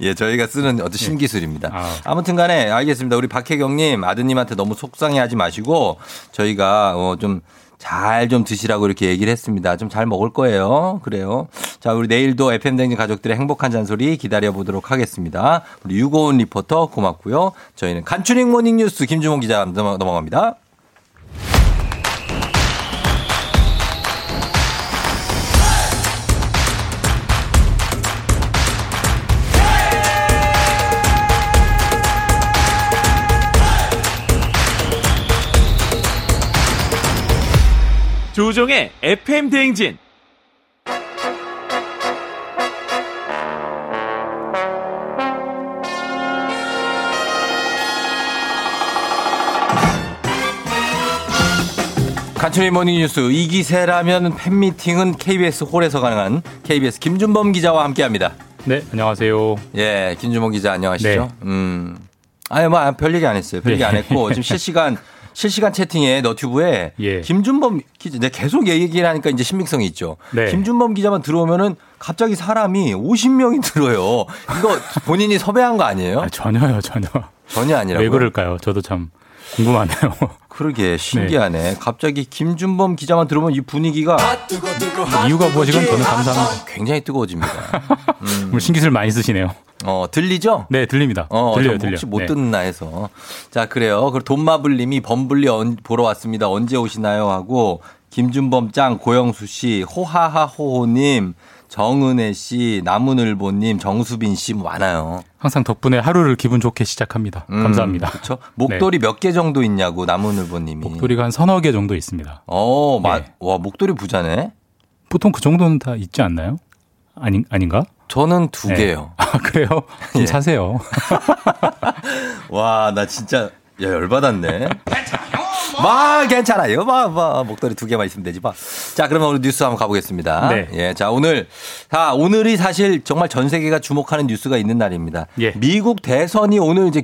예, 저희가 쓰는 어떤 신기술입니다. 아무튼 간에 알겠습니다. 우리 박혜경님 아드님한테 너무 속상해하지 마시고 저희가 좀 잘 드시라고 이렇게 얘기를 했습니다. 좀 잘 먹을 거예요. 그래요. 자, 우리 내일도 FM댕진 가족들의 행복한 잔소리 기다려보도록 하겠습니다. 우리 유고은 리포터 고맙고요. 저희는 간추린 모닝뉴스 김주몽 기자 넘어갑니다. 조우종의 FM 대행진. 간추린 모닝뉴스 이기세라면 팬미팅은 KBS 홀에서 가능한 KBS 김준범 기자와 함께합니다. 네, 안녕하세요. 예, 김준범 기자 안녕하시죠? 네. 아니 뭐 별 얘기 안 했어요. 별 얘기 안 했고 지금 실시간 채팅에 너튜브에 예. 김준범 기자 계속 얘기를 하니까 이제 신빙성이 있죠. 네. 김준범 기자만 들어오면은 갑자기 사람이 50명이 들어요. 이거 본인이 섭외한 거 아니에요? 아니, 전혀요. 전혀 아니라고요? 왜 그럴까요? 저도 참 궁금하네요. 그러게 신기하네. 네. 갑자기 김준범 기자만 들어오면 이 분위기가 이유가 무엇이건 저는 감사합니다. 굉장히 뜨거워집니다. 신기술 많이 쓰시네요. 들리죠? 네, 들립니다. 들려요. 혹시 못 듣나 해서. 자, 그래요. 그리고 돈마블님이 범블리 보러 왔습니다. 언제 오시나요? 하고 김준범 짱 고영수 씨, 호하하호호님, 정은혜 씨, 나무늘보님, 정수빈 씨 많아요. 항상 덕분에 하루를 기분 좋게 시작합니다. 감사합니다. 그렇죠. 목도리 네. 몇 개 정도 있냐고 나무늘보님이. 목도리가 한 3-4개 정도 있습니다. 어, 네. 와 목도리 부자네. 보통 그 정도는 다 있지 않나요? 아닌가? 저는 2개요. 네. 아, 그래요? 좀 예. 사세요. 와, 나 진짜 야, 열받았네. 괜찮아요. 목도리 2개만 있으면 되지. 자, 그러면 오늘 뉴스 한번 가보겠습니다. 네. 예, 자, 오늘이 사실 정말 전 세계가 주목하는 뉴스가 있는 날입니다. 예. 미국 대선이 오늘 이제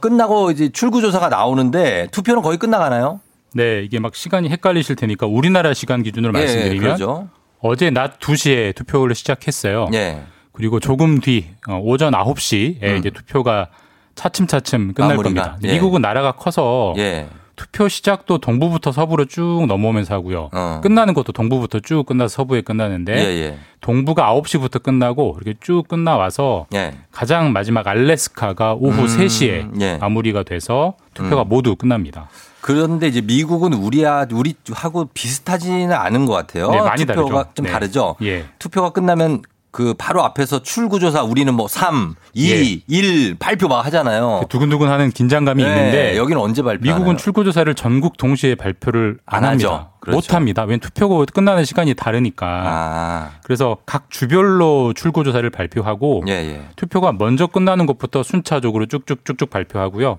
끝나고 이제 출구조사가 나오는데 투표는 거의 끝나가나요? 네, 이게 막 시간이 헷갈리실 테니까 우리나라 시간 기준으로 말씀드리면 그렇죠. 어제 낮 2시에 투표를 시작했어요. 예. 그리고 조금 뒤 오전 9시에 이제 투표가 차츰차츰 끝날 겁니다. 예. 미국은 나라가 커서 예. 투표 시작도 동부부터 서부로 쭉 넘어오면서 하고요. 끝나는 것도 동부부터 쭉 끝나서 서부에 끝나는데 예예. 동부가 9시부터 끝나고 이렇게 쭉 끝나와서 예. 가장 마지막 알래스카가 오후 3시에 예. 마무리가 돼서 투표가 모두 끝납니다. 그런데 이제 미국은 우리하고 비슷하지는 않은 것 같아요. 네, 많이 투표가 다르죠. 좀 네. 다르죠. 예. 투표가 끝나면 그 바로 앞에서 출구조사 우리는 뭐 3, 2, 예. 1 발표 막 하잖아요. 두근두근 하는 긴장감이 네, 있는데 여기는 언제 발표? 미국은 출구조사를 전국 동시에 발표를 안 합니다. 그렇죠. 못 합니다. 왜냐하면 투표가 끝나는 시간이 다르니까. 그래서 각 주별로 출구조사를 발표하고 투표가 먼저 끝나는 것부터 순차적으로 쭉쭉쭉쭉 발표하고요.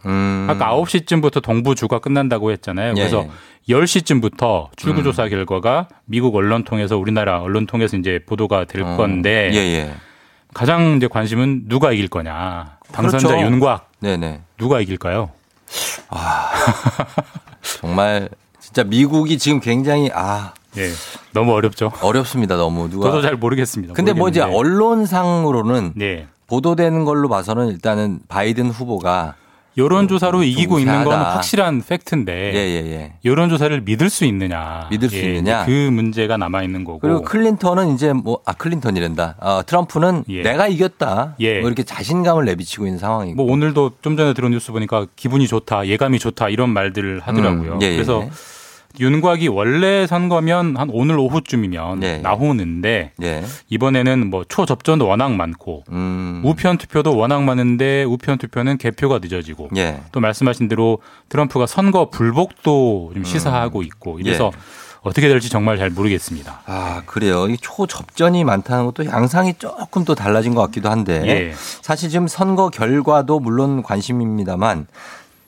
아까 9시쯤부터 동부주가 끝난다고 했잖아요. 그래서 10시쯤부터 출구조사 결과가 미국 언론 통해서 우리나라 언론 통해서 이제 보도가 될 건데 가장 이제 관심은 누가 이길 거냐. 당선자 그렇죠. 윤곽. 네네. 누가 이길까요? 정말 진짜 미국이 지금 굉장히 예. 너무 어렵죠. 어렵습니다. 너무 누가. 저도 잘 모르겠습니다. 근데 뭐 이제 언론상으로는 네. 보도되는 걸로 봐서는 일단은 바이든 후보가 여론조사로 이기고 있는 건 확실한 팩트인데 여론조사를 믿을 수 있느냐. 그 문제가 남아있는 거고. 그리고 클린턴은 이제 클린턴이란다. 트럼프는 내가 이겼다. 뭐 이렇게 자신감을 내비치고 있는 상황이고. 뭐 오늘도 좀 전에 들은 뉴스 보니까 기분이 좋다. 예감이 좋다. 이런 말들을 하더라고요. 그래서 윤곽이 원래 선거면 한 오늘 오후쯤이면 나오는데 이번에는 뭐 초접전도 워낙 많고 우편 투표도 워낙 많은데 우편 투표는 개표가 늦어지고 또 말씀하신 대로 트럼프가 선거 불복도 좀 시사하고 있고 이래서 어떻게 될지 정말 잘 모르겠습니다. 아, 그래요. 이 초접전이 많다는 것도 양상이 조금 또 달라진 것 같기도 한데 사실 지금 선거 결과도 물론 관심입니다만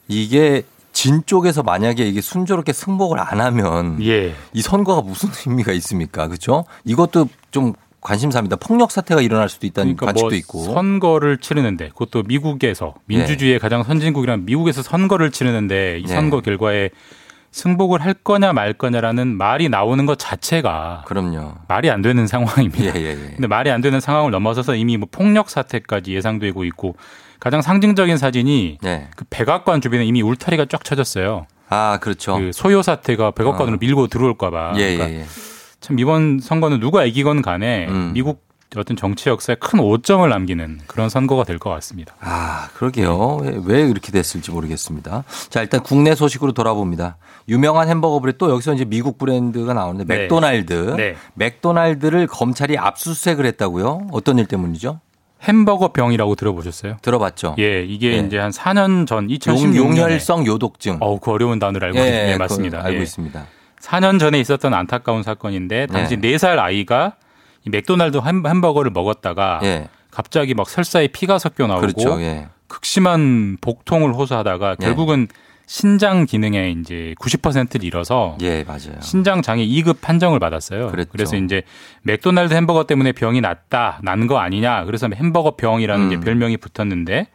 이게 진 쪽에서 만약에 이게 순조롭게 승복을 안 하면 이 선거가 무슨 의미가 있습니까? 그렇죠? 이것도 좀 관심사입니다. 폭력 사태가 일어날 수도 있다는 관측도 있고. 선거를 치르는데 그것도 미국에서 민주주의의 가장 선진국이란 미국에서 선거를 치르는데 이 선거 결과에 승복을 할 거냐 말 거냐라는 말이 나오는 것 자체가 말이 안 되는 상황입니다. 근데 말이 안 되는 상황을 넘어서서 이미 뭐 폭력 사태까지 예상되고 있고 가장 상징적인 사진이 그 백악관 주변에 이미 울타리가 쫙 쳐졌어요. 아, 그렇죠. 그 소요 사태가 백악관으로 밀고 들어올까 봐. 그러니까 참 이번 선거는 누가 이기건 간에 미국 어떤 정치 역사에 큰 오점을 남기는 그런 선거가 될 것 같습니다. 아, 그러게요. 왜 이렇게 됐을지 모르겠습니다. 자, 일단 국내 소식으로 돌아봅니다. 유명한 햄버거 브랜드 또 여기서 이제 미국 브랜드가 나오는데 맥도날드. 맥도날드를 검찰이 압수수색을 했다고요? 어떤 일 때문이죠? 햄버거 병이라고 들어보셨어요? 들어봤죠. 예, 이게 이제 한 4년 전 2016년에 용혈성 요독증. 그 어려운 단어를 알고 있습니다. 네, 맞습니다. 알고 있습니다. 4년 전에 있었던 안타까운 사건인데 당시 4살 아이가 이 맥도날드 햄버거를 먹었다가 갑자기 막 설사에 피가 섞여 나오고 극심한 복통을 호소하다가 결국은 신장 기능의 이제 90%를 잃어서 맞아요. 신장 장애 2급 판정을 받았어요. 그래서 이제 맥도날드 햄버거 때문에 병이 난 거 아니냐. 그래서 햄버거 병이라는 이제 별명이 붙었는데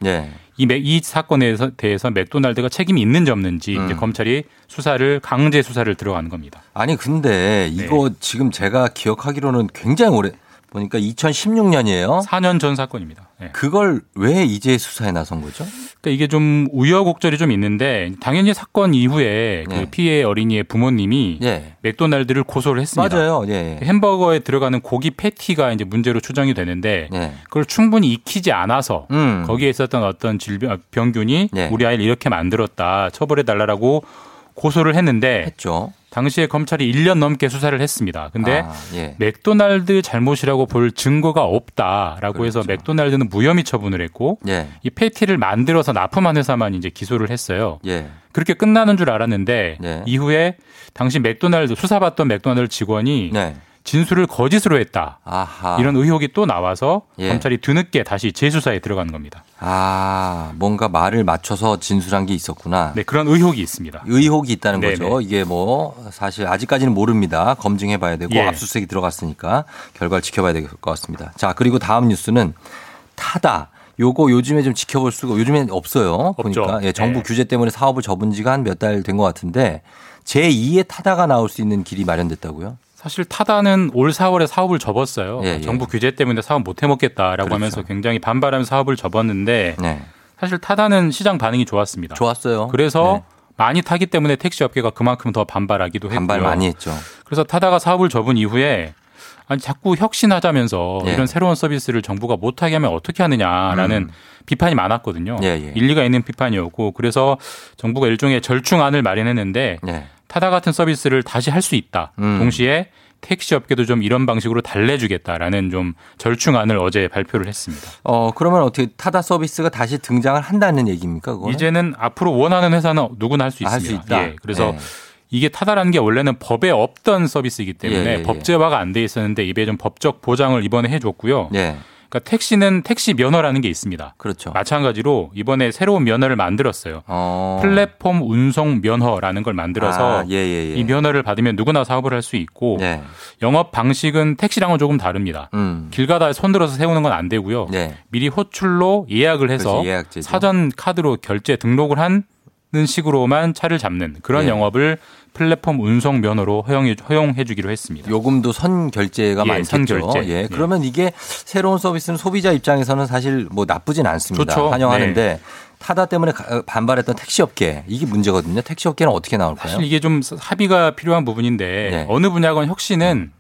이 사건에 대해서 맥도날드가 책임이 있는지 없는지 이제 검찰이 강제 수사를 들어간 겁니다. 아니 근데 이거 지금 제가 기억하기로는 굉장히 오래 보니까 2016년이에요. 4년 전 사건입니다. 그걸 왜 이제 수사에 나선 거죠? 그러니까 이게 좀 우여곡절이 좀 있는데 당연히 사건 이후에 그 피해 어린이의 부모님이 맥도날드를 고소를 했습니다. 맞아요. 햄버거에 들어가는 고기 패티가 이제 문제로 추정이 되는데 그걸 충분히 익히지 않아서 거기에 있었던 어떤 병균이 우리 아이를 이렇게 만들었다 처벌해달라고 고소를 했는데 했죠. 당시에 검찰이 1년 넘게 수사를 했습니다. 근데 맥도날드 잘못이라고 볼 증거가 없다라고 그렇죠. 해서 맥도날드는 무혐의 처분을 했고 이 패티를 만들어서 납품한 회사만 이제 기소를 했어요. 그렇게 끝나는 줄 알았는데 이후에 당시 맥도날드 수사받던 맥도날드 직원이 진술을 거짓으로 했다. 아하. 이런 의혹이 또 나와서 검찰이 뒤늦게 다시 재수사에 들어간 겁니다. 아, 뭔가 말을 맞춰서 진술한 게 있었구나. 네, 그런 의혹이 있습니다. 의혹이 있다는 거죠. 이게 뭐 사실 아직까지는 모릅니다. 검증해 봐야 되고 압수수색이 들어갔으니까 결과를 지켜봐야 될 것 같습니다. 자, 그리고 다음 뉴스는 타다. 요거 요즘에 좀 지켜볼 수가 요즘엔 없어요. 보니까 정부 규제 때문에 사업을 접은 지가 한 몇 달 된 것 같은데 제2의 타다가 나올 수 있는 길이 마련됐다고요? 사실 타다는 올 4월에 사업을 접었어요. 정부 규제 때문에 사업 못 해먹겠다라고 그렇죠. 하면서 굉장히 반발하면서 사업을 접었는데 사실 타다는 시장 반응이 좋았습니다. 좋았어요. 그래서 많이 타기 때문에 택시 업계가 그만큼 더 반발하기도 했고요. 반발 많이 했죠. 그래서 타다가 사업을 접은 이후에 아니 자꾸 혁신하자면서 이런 새로운 서비스를 정부가 못하게 하면 어떻게 하느냐라는 비판이 많았거든요. 일리가 있는 비판이었고 그래서 정부가 일종의 절충안을 마련했는데 타다 같은 서비스를 다시 할 수 있다. 동시에 택시 업계도 좀 이런 방식으로 달래주겠다라는 좀 절충안을 어제 발표를 했습니다. 그러면 어떻게 타다 서비스가 다시 등장을 한다는 얘기입니까? 그거는? 이제는 앞으로 원하는 회사는 누구나 할 수 있습니다. 할 수 있다. 그래서 이게 타다라는 게 원래는 법에 없던 서비스이기 때문에 법제화가 안 돼 있었는데 이번에 좀 법적 보장을 이번에 해줬고요. 그러니까 택시는 택시 면허라는 게 있습니다. 그렇죠. 마찬가지로 이번에 새로운 면허를 만들었어요. 플랫폼 운송 면허라는 걸 만들어서 이 면허를 받으면 누구나 사업을 할 수 있고 영업 방식은 택시랑은 조금 다릅니다. 길가다 손 들어서 세우는 건 안 되고요. 미리 호출로 예약을 해서 사전 카드로 결제 등록을 한 식으로만 차를 잡는 그런 영업을 플랫폼 운송 면허로 허용해 주기로 했습니다. 요금도 선 결제가 많겠죠. 선 결제. 그러면 이게 새로운 서비스는 소비자 입장에서는 사실 뭐 나쁘진 않습니다. 좋죠. 환영하는데 타다 때문에 반발했던 택시업계 이게 문제거든요. 택시업계는 어떻게 나올까요? 사실 이게 좀 합의가 필요한 부분인데 어느 분야건 혁신은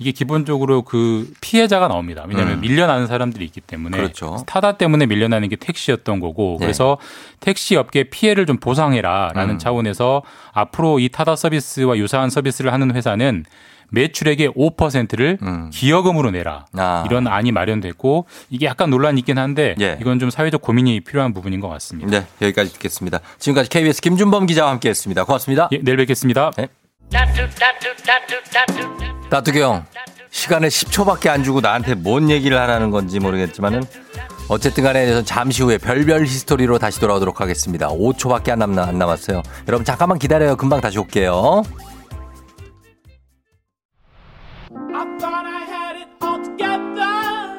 이게 기본적으로 그 피해자가 나옵니다. 왜냐하면 밀려나는 사람들이 있기 때문에 그렇죠. 타다 때문에 밀려나는 게 택시였던 거고 그래서 택시 업계 피해를 좀 보상해라라는 차원에서 앞으로 이 타다 서비스와 유사한 서비스를 하는 회사는 매출액의 5%를 기여금으로 내라 이런 안이 마련됐고 이게 약간 논란이 있긴 한데 이건 좀 사회적 고민이 필요한 부분인 것 같습니다. 네, 여기까지 듣겠습니다. 지금까지 KBS 김준범 기자와 함께했습니다. 고맙습니다. 예, 내일 뵙겠습니다. 따뚜기 형, 시간을 10초밖에 안 주고 나한테 뭔 얘기를 하라는 건지 모르겠지만은 어쨌든 간에 잠시 후에 별별 히스토리로 다시 돌아오도록 하겠습니다. 5초밖에 안 남았어요. 여러분 잠깐만 기다려요. 금방 다시 올게요.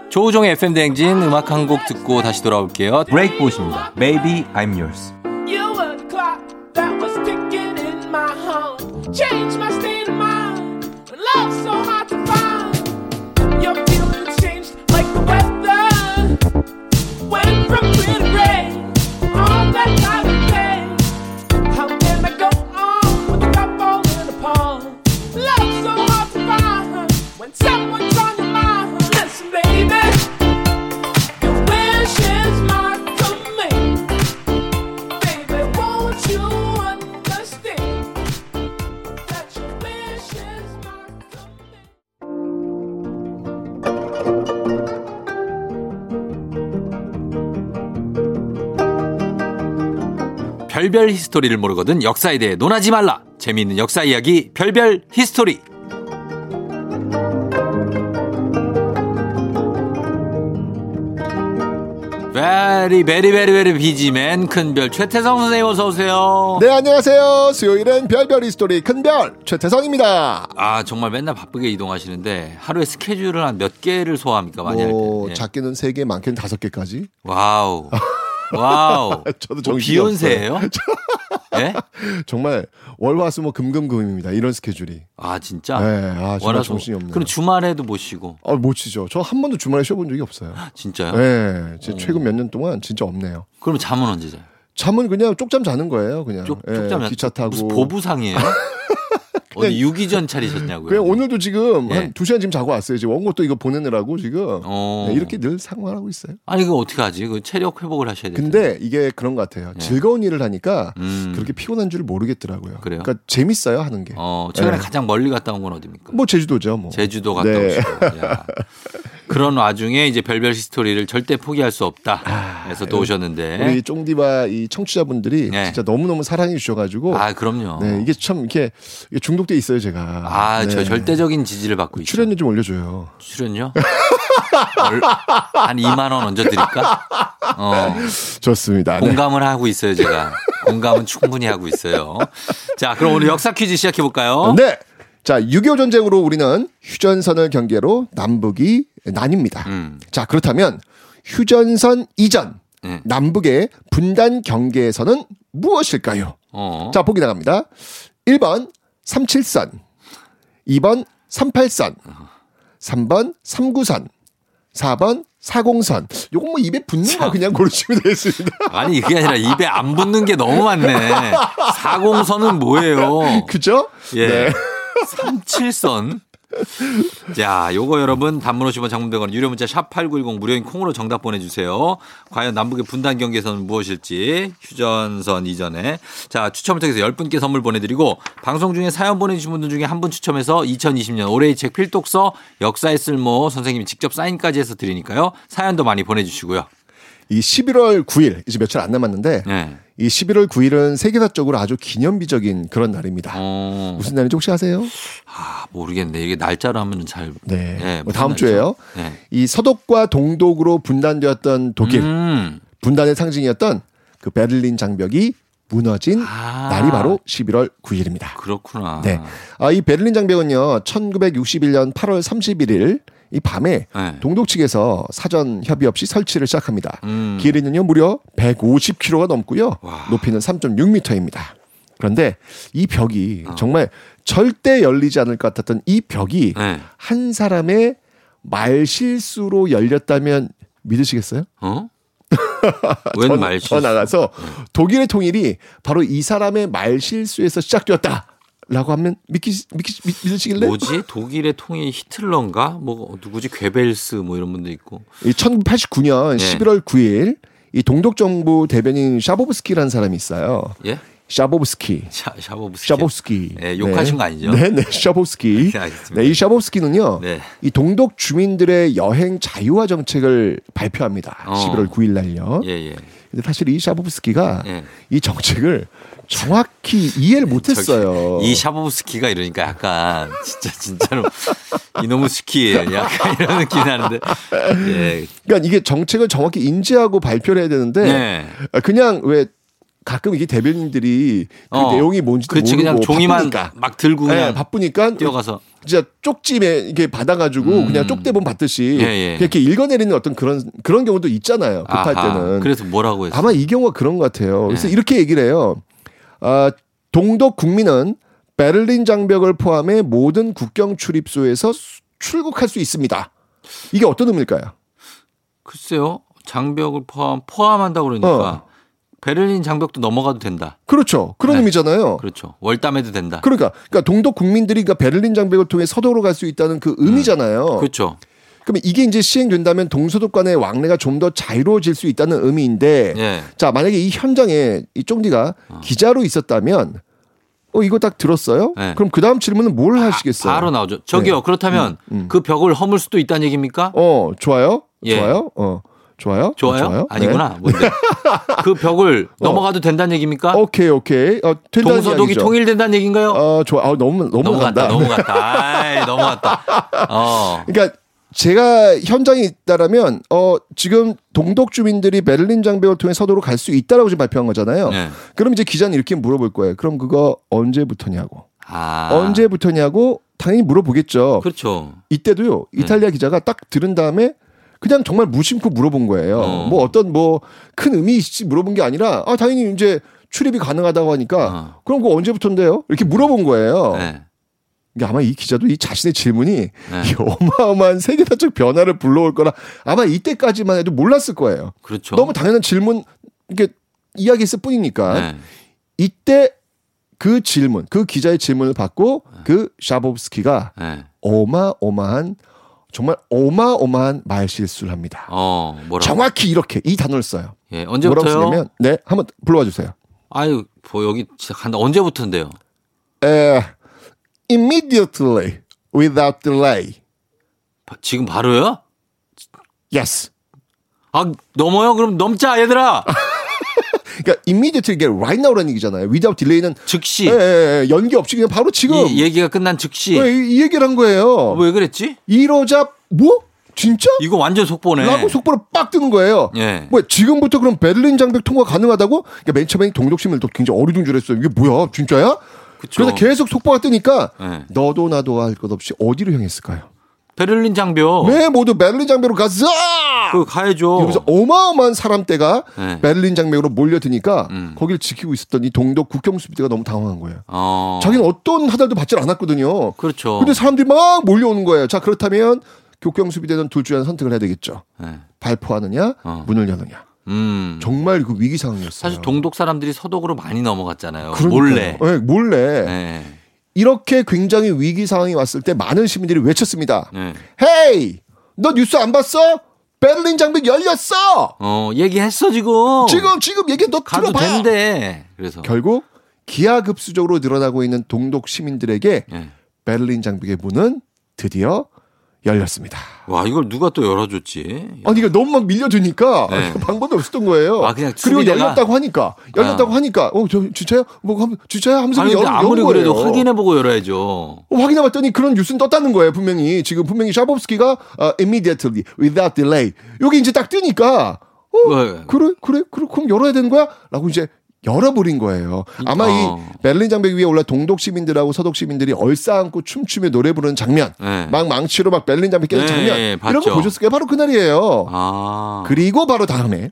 조우종의 FM댕진 음악 한 곡 듣고 다시 돌아올게요. 브레이크봇입니다. Baby I'm yours. You were the clock that was ticking in my home. Change my state of mind. Love so hard to find. Your feelings changed like the weather. Went from clear to gray. All that night away. How can I go on with a cup all in a palm? Love so hard to find. When someone's on your mind. Listen baby. 별별 히스토리를 모르거든 역사에 대해 논하지 말라. 재미있는 역사 이야기 별별 히스토리. 베리 베리 베리 베리 비지맨 큰별 최태성 선생님 어서 오세요. 네 안녕하세요. 수요일은 별별 히스토리 큰별 최태성입니다. 아 정말 맨날 바쁘게 이동하시는데 하루에 스케줄을 한 몇 개를 소화합니까? 많이 할 때. 작게는 3개, 많게는 5개까지. 와우. 와우. 저도 정신이 비욘세예요? 네? 정말 월화수목 금금금입니다. 이런 스케줄이. 아 진짜? 네. 아 정말 정신이 없네요. 그럼 주말에도 못 쉬고? 아, 못 쉬죠. 저 한 번도 주말에 쉬어본 적이 없어요. 진짜요? 네. 제 최근 몇 년 동안 진짜 없네요. 그럼 잠은 언제 자요? 잠은 그냥 쪽잠 자는 거예요. 그냥 쪽잠. 예, 기차 타고. 무슨 보부상이에요? 오늘 유기전 차리셨냐고요? 그냥 오늘도 지금 한 2시간 지금 자고 왔어요. 지금 원고 또 이거 보내느라고 지금 네, 이렇게 늘 상황하고 있어요. 아니 이거 어떻게 하지? 그 체력 회복을 하셔야 돼요. 근데 이게 그런 것 같아요. 네. 즐거운 일을 하니까 그렇게 피곤한 줄 모르겠더라고요. 그래요? 그러니까 재밌어요 하는 게. 최근에 네. 가장 멀리 갔다 온 건 어디입니까? 뭐 제주도죠. 뭐. 제주도 갔다 네. 오시고. 야. 그런 와중에 이제 별별 스토리를 절대 포기할 수 없다. 해서 또 오셨는데 우리 쫑디와 이 청취자분들이 네. 진짜 너무너무 사랑해 주셔가지고. 아 그럼요. 네, 이게 참 이렇게 중독돼 있어요 제가. 아, 네. 저 절대적인 지지를 받고 있어요. 출연료 좀 올려줘요. 출연료? 한 2만 원 얹어드릴까? 좋습니다. 공감을 네. 하고 있어요 제가. 공감은 충분히 하고 있어요. 자 그럼 오늘 역사 퀴즈 시작해 볼까요? 네. 자 6.25 전쟁으로 우리는 휴전선을 경계로 남북이 나뉩니다. 자 그렇다면 휴전선 이전 남북의 분단 경계에서는 무엇일까요? 자 보기 나갑니다. 1번 37선, 2번 38선, 3번 39선, 4번 40선. 요건 뭐 입에 붙는 거 그냥 고르시면 되겠습니다. 아니 이게 아니라 입에 안 붙는 게 너무 많네. 40선은 뭐예요? 그죠? 예. 네. 37선. 자, 요거 여러분 단문 50원 장문 100원 유료 문자 샵 8910 무료인 콩으로 정답 보내주세요. 과연 남북의 분단 경계선은 무엇일지 휴전선 이전에. 자, 추첨을 통해서 10분께 선물 보내드리고 방송 중에 사연 보내주신 분들 중에 한 분 추첨해서 2020년 올해의 책 필독서 역사의 쓸모 선생님이 직접 사인까지 해서 드리니까요. 사연도 많이 보내주시고요. 이 11월 9일 이제 며칠 안 남았는데 네. 이 11월 9일은 세계사적으로 아주 기념비적인 그런 날입니다. 무슨 날인지 혹시 아세요? 아 모르겠네. 이게 날짜로 하면 잘. 네. 네 다음 주에요. 네. 이 서독과 동독으로 분단되었던 독일 분단의 상징이었던 그 베를린 장벽이 무너진 날이 바로 11월 9일입니다. 그렇구나. 네. 아, 이 베를린 장벽은요 1961년 8월 31일. 이 밤에 네. 동독 측에서 사전 협의 없이 설치를 시작합니다. 길이는요 무려 150km가 넘고요. 와. 높이는 3.6m입니다. 그런데 이 벽이 정말 절대 열리지 않을 것 같았던 이 벽이 네. 한 사람의 말실수로 열렸다면 믿으시겠어요? 어? 웬 말실수? 더 나가서 독일의 통일이 바로 이 사람의 말실수에서 시작되었다. 라고 하면 믿으시길래? 뭐지? 독일의 통일 히틀러인가? 뭐 누구지? 괴벨스 뭐 이런 분도 있고. 1989년 네. 11월 9일 이 동독 정부 대변인 샤보브스키라는 사람이 있어요. 예? 샤보브스키. 샤보브스키. 네, 욕하신 네. 거 아니죠? 네, 네. 샤보브스키. 네, 이 샤보브스키는요. 네. 이 동독 주민들의 여행 자유화 정책을 발표합니다. 11월 9일 날요. 예, 예. 근데 사실 이 샤보브스키가 네. 이 정책을 정확히 이해를 못했어요. 이 샤보브스키가 이러니까 약간 진짜로 이놈의 스키 약간 이런 느낌이 나는데. 예. 그러니까 이게 정책을 정확히 인지하고 발표를 해야 되는데 네. 그냥 왜 가끔 이게 대변인들이 그 내용이 뭔지 모르고 그냥 종이만 바쁘니까. 막 들고 그냥 네, 바쁘니까 뛰어가서 진짜 쪽지에 이렇게 받아가지고 그냥 쪽대본 받듯이 예, 예. 이렇게 읽어내리는 어떤 그런 경우도 있잖아요. 급할 때는. 그래서 뭐라고 했어요? 아마 이 경우가 그런 것 같아요. 그래서 네. 이렇게 얘기를 해요. 아, 동독 국민은 베를린 장벽을 포함해 모든 국경 출입소에서 출국할 수 있습니다. 이게 어떤 의미일까요? 글쎄요. 장벽을 포함한다고 그러니까. 베를린 장벽도 넘어가도 된다. 그렇죠. 그런 네. 의미잖아요. 그렇죠. 월담해도 된다. 그러니까 동독 국민들이 그러니까 베를린 장벽을 통해 서독으로 갈 수 있다는 그 의미잖아요. 그렇죠. 그러면 이게 이제 시행된다면 동서독 간의 왕래가 좀 더 자유로워질 수 있다는 의미인데, 네. 자 만약에 이 현장에 이 쫑디가 기자로 있었다면, 이거 딱 들었어요? 네. 그럼 그 다음 질문은 뭘 하시겠어요? 바로 나오죠. 저기요. 네. 그렇다면 그 벽을 허물 수도 있다는 얘기입니까? 좋아요. 예. 좋아요. 좋아요? 아니구나. 네. 뭔데? 그 벽을 넘어가도 된다는 얘기입니까? 오케이. 동서독이 통일된다는 얘기인가요? 좋아. 넘어갔다. 그러니까 제가 현장에 있다라면 지금 동독 주민들이 베를린 장벽을 통해 서도로 갈 수 있다라고 지금 발표한 거잖아요. 네. 그럼 이제 기자는 이렇게 물어볼 거예요. 그럼 그거 언제부터냐고. 당연히 물어보겠죠. 그렇죠. 이때도요. 이탈리아 기자가 딱 들은 다음에 그냥 정말 무심코 물어본 거예요. 뭐 어떤 뭐 큰 의미 있지 물어본 게 아니라 당연히 이제 출입이 가능하다고 하니까 그럼 그거 언제부터인데요? 이렇게 물어본 거예요. 네. 아마 이 기자도 이 자신의 질문이 이 어마어마한 세계사적 변화를 불러올 거라 아마 이때까지만 해도 몰랐을 거예요. 그렇죠. 너무 당연한 질문 이렇게 이야기했을 뿐이니까 이때 그 질문, 그 기자의 질문을 받고 그 샤보브스키가 어마어마한, 정말 어마어마한 말실수를 합니다. 뭐라고? 정확히 이렇게 이 단어를 써요. 예, 언제부터요? 뭐라고 쓰냐면, 네, 한번 불러와 주세요. 아유, 뭐 여기 언제부터인데요? Immediately, without delay. 지금 바로요? Yes. 아, 넘어요? 그럼 넘자, 얘들아. 그러니까 immediately 이게 right now라는 얘기잖아요. without delay는 즉시. 예, 연기 없이 그냥 바로 지금. 이 얘기가 끝난 즉시. 네, 이 얘기를 한 거예요. 왜 그랬지? 이러자 뭐? 진짜? 이거 완전 속보네. 라고 속보를 빡 뜨는 거예요. 예. 뭐 지금부터 그럼 베를린 장벽 통과 가능하다고? 그러니까 맨 처음에 동독심을 또 굉장히 어리둥절했어요. 이게 뭐야? 진짜야? 그쵸. 그래서 계속 속보가 뜨니까 예. 너도 나도 할 것 없이 어디로 향했을까요? 베를린 장벽. 네, 모두 베를린 장벽으로 가자. 그 가야죠. 그래서 어마어마한 사람대가 네. 베를린 장벽으로 몰려드니까 거기를 지키고 있었던 이 동독 국경수비대가 너무 당황한 거예요. 자기는 어떤 하달도 받질 않았거든요. 그렇죠. 근데 사람들이 막 몰려오는 거예요. 자, 그렇다면 국경수비대는 둘 중에 하나 선택을 해야 되겠죠. 네. 발포하느냐, 문을 여느냐. 정말 그 위기 상황이었어요. 사실 동독 사람들이 서독으로 많이 넘어갔잖아요. 그러니까요. 몰래. 네, 몰래. 네. 이렇게 굉장히 위기 상황이 왔을 때 많은 시민들이 외쳤습니다. 네. 헤이, 너 뉴스 안 봤어? 베를린 장벽 열렸어. 얘기했어 지금. 지금 얘기 너 가도 들어봐. 된대. 그래서 결국 기하급수적으로 늘어나고 있는 동독 시민들에게 네. 베를린 장벽의 문은 드디어 열렸습니다. 와, 이걸 누가 또 열어줬지? 아니, 이게 너무 막 밀려주니까 네. 방법이 없었던 거예요. 아, 그냥 그리고 열렸다고 하니까 진짜요? 진짜요? 하면서 아니, 아무리 그래도 거예요. 확인해보고 열어야죠. 확인해봤더니 그런 뉴스는 떴다는 거예요. 분명히 지금 샤보브스키가 immediately without delay 여기 이제 딱 뜨니까 네. 그래 그럼 열어야 되는 거야? 라고 이제 열어버린 거예요. 아마 이 베를린 장벽 위에 올라 동독 시민들하고 서독 시민들이 얼싸안고 춤추며 노래 부르는 장면, 네. 막 망치로 막 베를린 장벽 깨는 네, 장면, 네, 이런 거 보셨을 거예요. 바로 그날이에요. 그리고 바로 다음에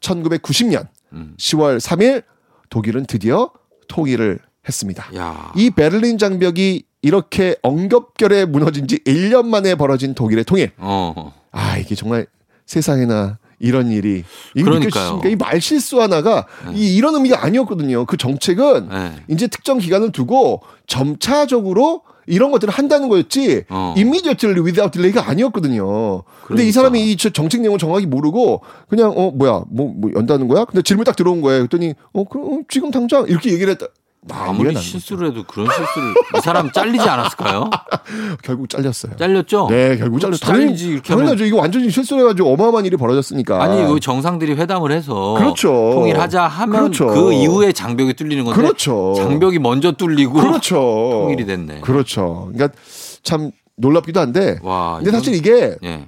1990년 10월 3일 독일은 드디어 통일을 했습니다. 야. 이 베를린 장벽이 이렇게 엉겁결에 무너진 지 1년 만에 벌어진 독일의 통일. 아, 이게 정말 세상에나 이런 일이. 그러니까 이 말실수 하나가 네. 이런 의미가 아니었거든요. 그 정책은 네. 이제 특정 기간을 두고 점차적으로 이런 것들을 한다는 거였지 immediately without delay가 아니었거든요. 그런데 그러니까. 이 사람이 이 정책 내용을 정확히 모르고 그냥 뭐야 연다는 거야? 근데 질문 딱 들어온 거예요. 그랬더니 그럼 지금 당장 이렇게 얘기를 했다. 아무리 실수를 해도 그런 실수를 이 사람 잘리지 않았을까요? 결국 잘렸어요. 잘렸죠? 네, 결국 잘렸어요. 당연하죠. 이거 완전히 실수를 해가지고 어마어마한 일이 벌어졌으니까. 아니, 그 정상들이 회담을 해서 그렇죠. 통일하자 하면 그렇죠. 그 이후에 장벽이 뚫리는 건데 그렇죠. 장벽이 먼저 뚫리고 그렇죠. 통일이 됐네. 그렇죠. 그러니까 참 놀랍기도 한데 와, 근데 이건, 사실 이게 예.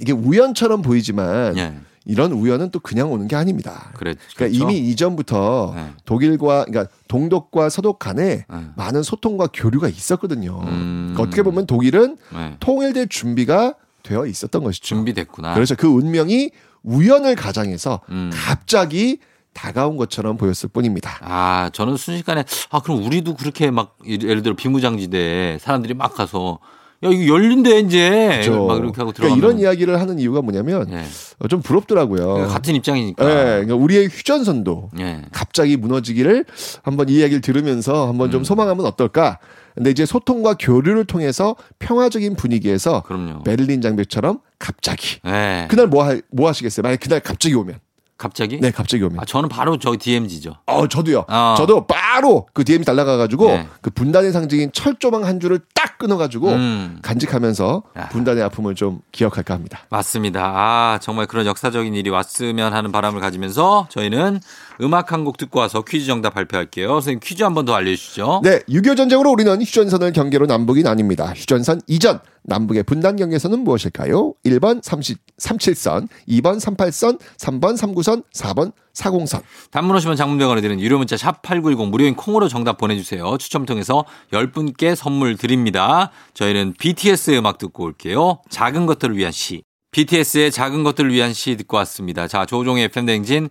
이게 우연처럼 보이지만 예. 이런 우연은 또 그냥 오는 게 아닙니다. 그러니까 이미 이전부터 네. 독일과 그러니까 동독과 서독 간에 네. 많은 소통과 교류가 있었거든요. 그러니까 어떻게 보면 독일은 네. 통일될 준비가 되어 있었던 것이죠. 준비됐구나. 그래서 그 운명이 우연을 가장해서 갑자기 다가온 것처럼 보였을 뿐입니다. 아, 저는 순식간에 그럼 우리도 그렇게 막 예를 들어 비무장지대에 사람들이 막 가서 야, 이거 열린대, 이제. 그렇죠. 막 이렇게 하고 들어가면. 그러니까 이런 이야기를 하는 이유가 뭐냐면 네. 좀 부럽더라고요. 그러니까 같은 입장이니까. 네, 그러니까 우리의 휴전선도 네. 갑자기 무너지기를 한번 이 이야기를 들으면서 한번 좀 소망하면 어떨까. 근데 이제 소통과 교류를 통해서 평화적인 분위기에서 그럼요. 베를린 장벽처럼 갑자기. 네. 그날 뭐 하시겠어요? 만약에 그날 갑자기 오면. 갑자기? 네, 갑자기 오면. 아, 저는 바로 저 DMZ죠. 저도요. 저도 바로 그 DMZ 달라가가지고 네. 그 분단의 상징인 철조망 한 줄을 딱 끊어가지고 간직하면서 분단의 아픔을 좀 기억할까 합니다. 맞습니다. 아, 정말 그런 역사적인 일이 왔으면 하는 바람을 가지면서 저희는 음악 한 곡 듣고 와서 퀴즈 정답 발표할게요. 선생님, 퀴즈 한 번 더 알려주시죠. 네, 6.25 전쟁으로 우리는 휴전선을 경계로 남북이 나뉩니다. 휴전선 이전. 남북의 분단 경계선은 무엇일까요? 1번 37선, 2번 38선, 3번 39선, 4번 40선. 단문 오시면 장문병원에 드리는 유료 문자 샵 8910 무료인 콩으로 정답 보내주세요. 추첨 통해서 10분께 선물 드립니다. 저희는 BTS의 음악 듣고 올게요. 작은 것들을 위한 시. BTS의 작은 것들을 위한 시 듣고 왔습니다. 자, 조우종의 FM댕진.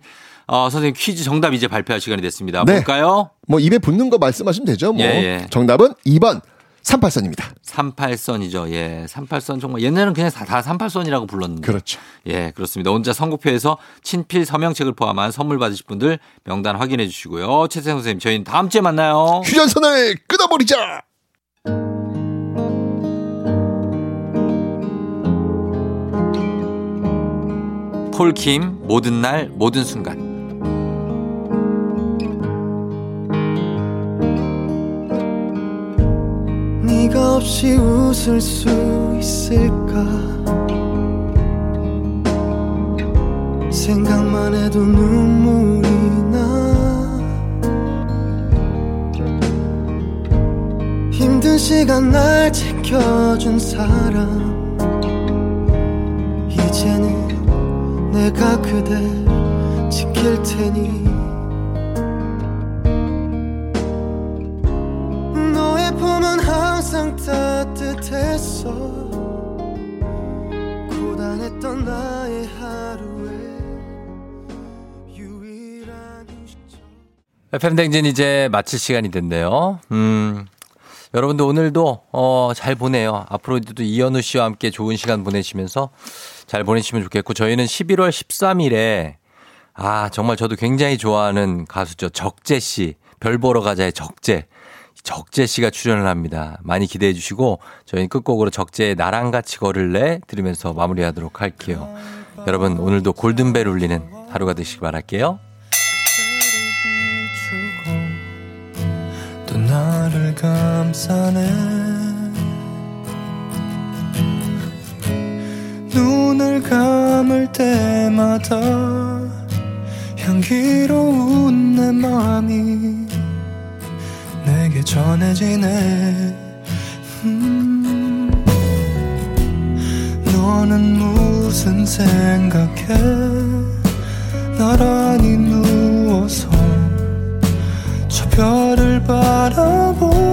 선생님 퀴즈 정답 이제 발표할 시간이 됐습니다. 네. 볼까요? 뭐 입에 붙는 거 말씀하시면 되죠. 뭐. 정답은 2번. 38선입니다. 38선이죠. 예. 38선 정말 옛날에는 그냥 다 38선이라고 불렀는데. 그렇죠. 예, 그렇습니다. 혼자 선곡표에서 친필 서명책을 포함한 선물 받으실 분들 명단 확인해 주시고요. 최태성 선생님, 저희는 다음 주에 만나요. 휴전선을 끊어버리자. 콜킴 모든 날 모든 순간. 네가 없이 웃을 수 있을까? 생각만 해도 눈물이 나. 힘든 시간 날 지켜준 사람. 이제는 내가 그댈 지킬 테니. 따뜻했어 고단했던 나의 하루에 유일한 휴식처. FM댕진 이제 마칠 시간이 됐네요. 여러분들 오늘도 잘 보내요. 앞으로도 이현우 씨와 함께 좋은 시간 보내시면서 잘 보내시면 좋겠고, 저희는 11월 13일에 아 정말 저도 굉장히 좋아하는 가수죠. 적재 씨, 별 보러 가자의 적재. 적재 씨가 출연을 합니다. 많이 기대해 주시고, 저희는 끝곡으로 적재의 나랑같이 거를래 들으면서 마무리하도록 할게요. 여러분 오늘도 골든벨 울리는 하루가 되시길 바랄게요. 또 나를 감싸네. 눈을 감을 때마다 향기로운 내 마음이 내게 전해지네. 너는 무슨 생각해? 나란히 누워서 저 별을 바라보.